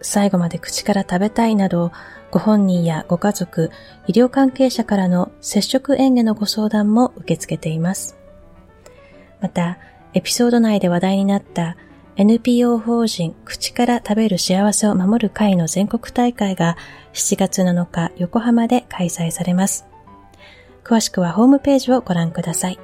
最後まで口から食べたいなど、ご本人やご家族、医療関係者からの接触嚥下のご相談も受け付けています。また、エピソード内で話題になった エヌピーオー 法人口から食べる幸せを守る会の全国大会がしちがつなのか横浜で開催されます。詳しくはホームページをご覧ください。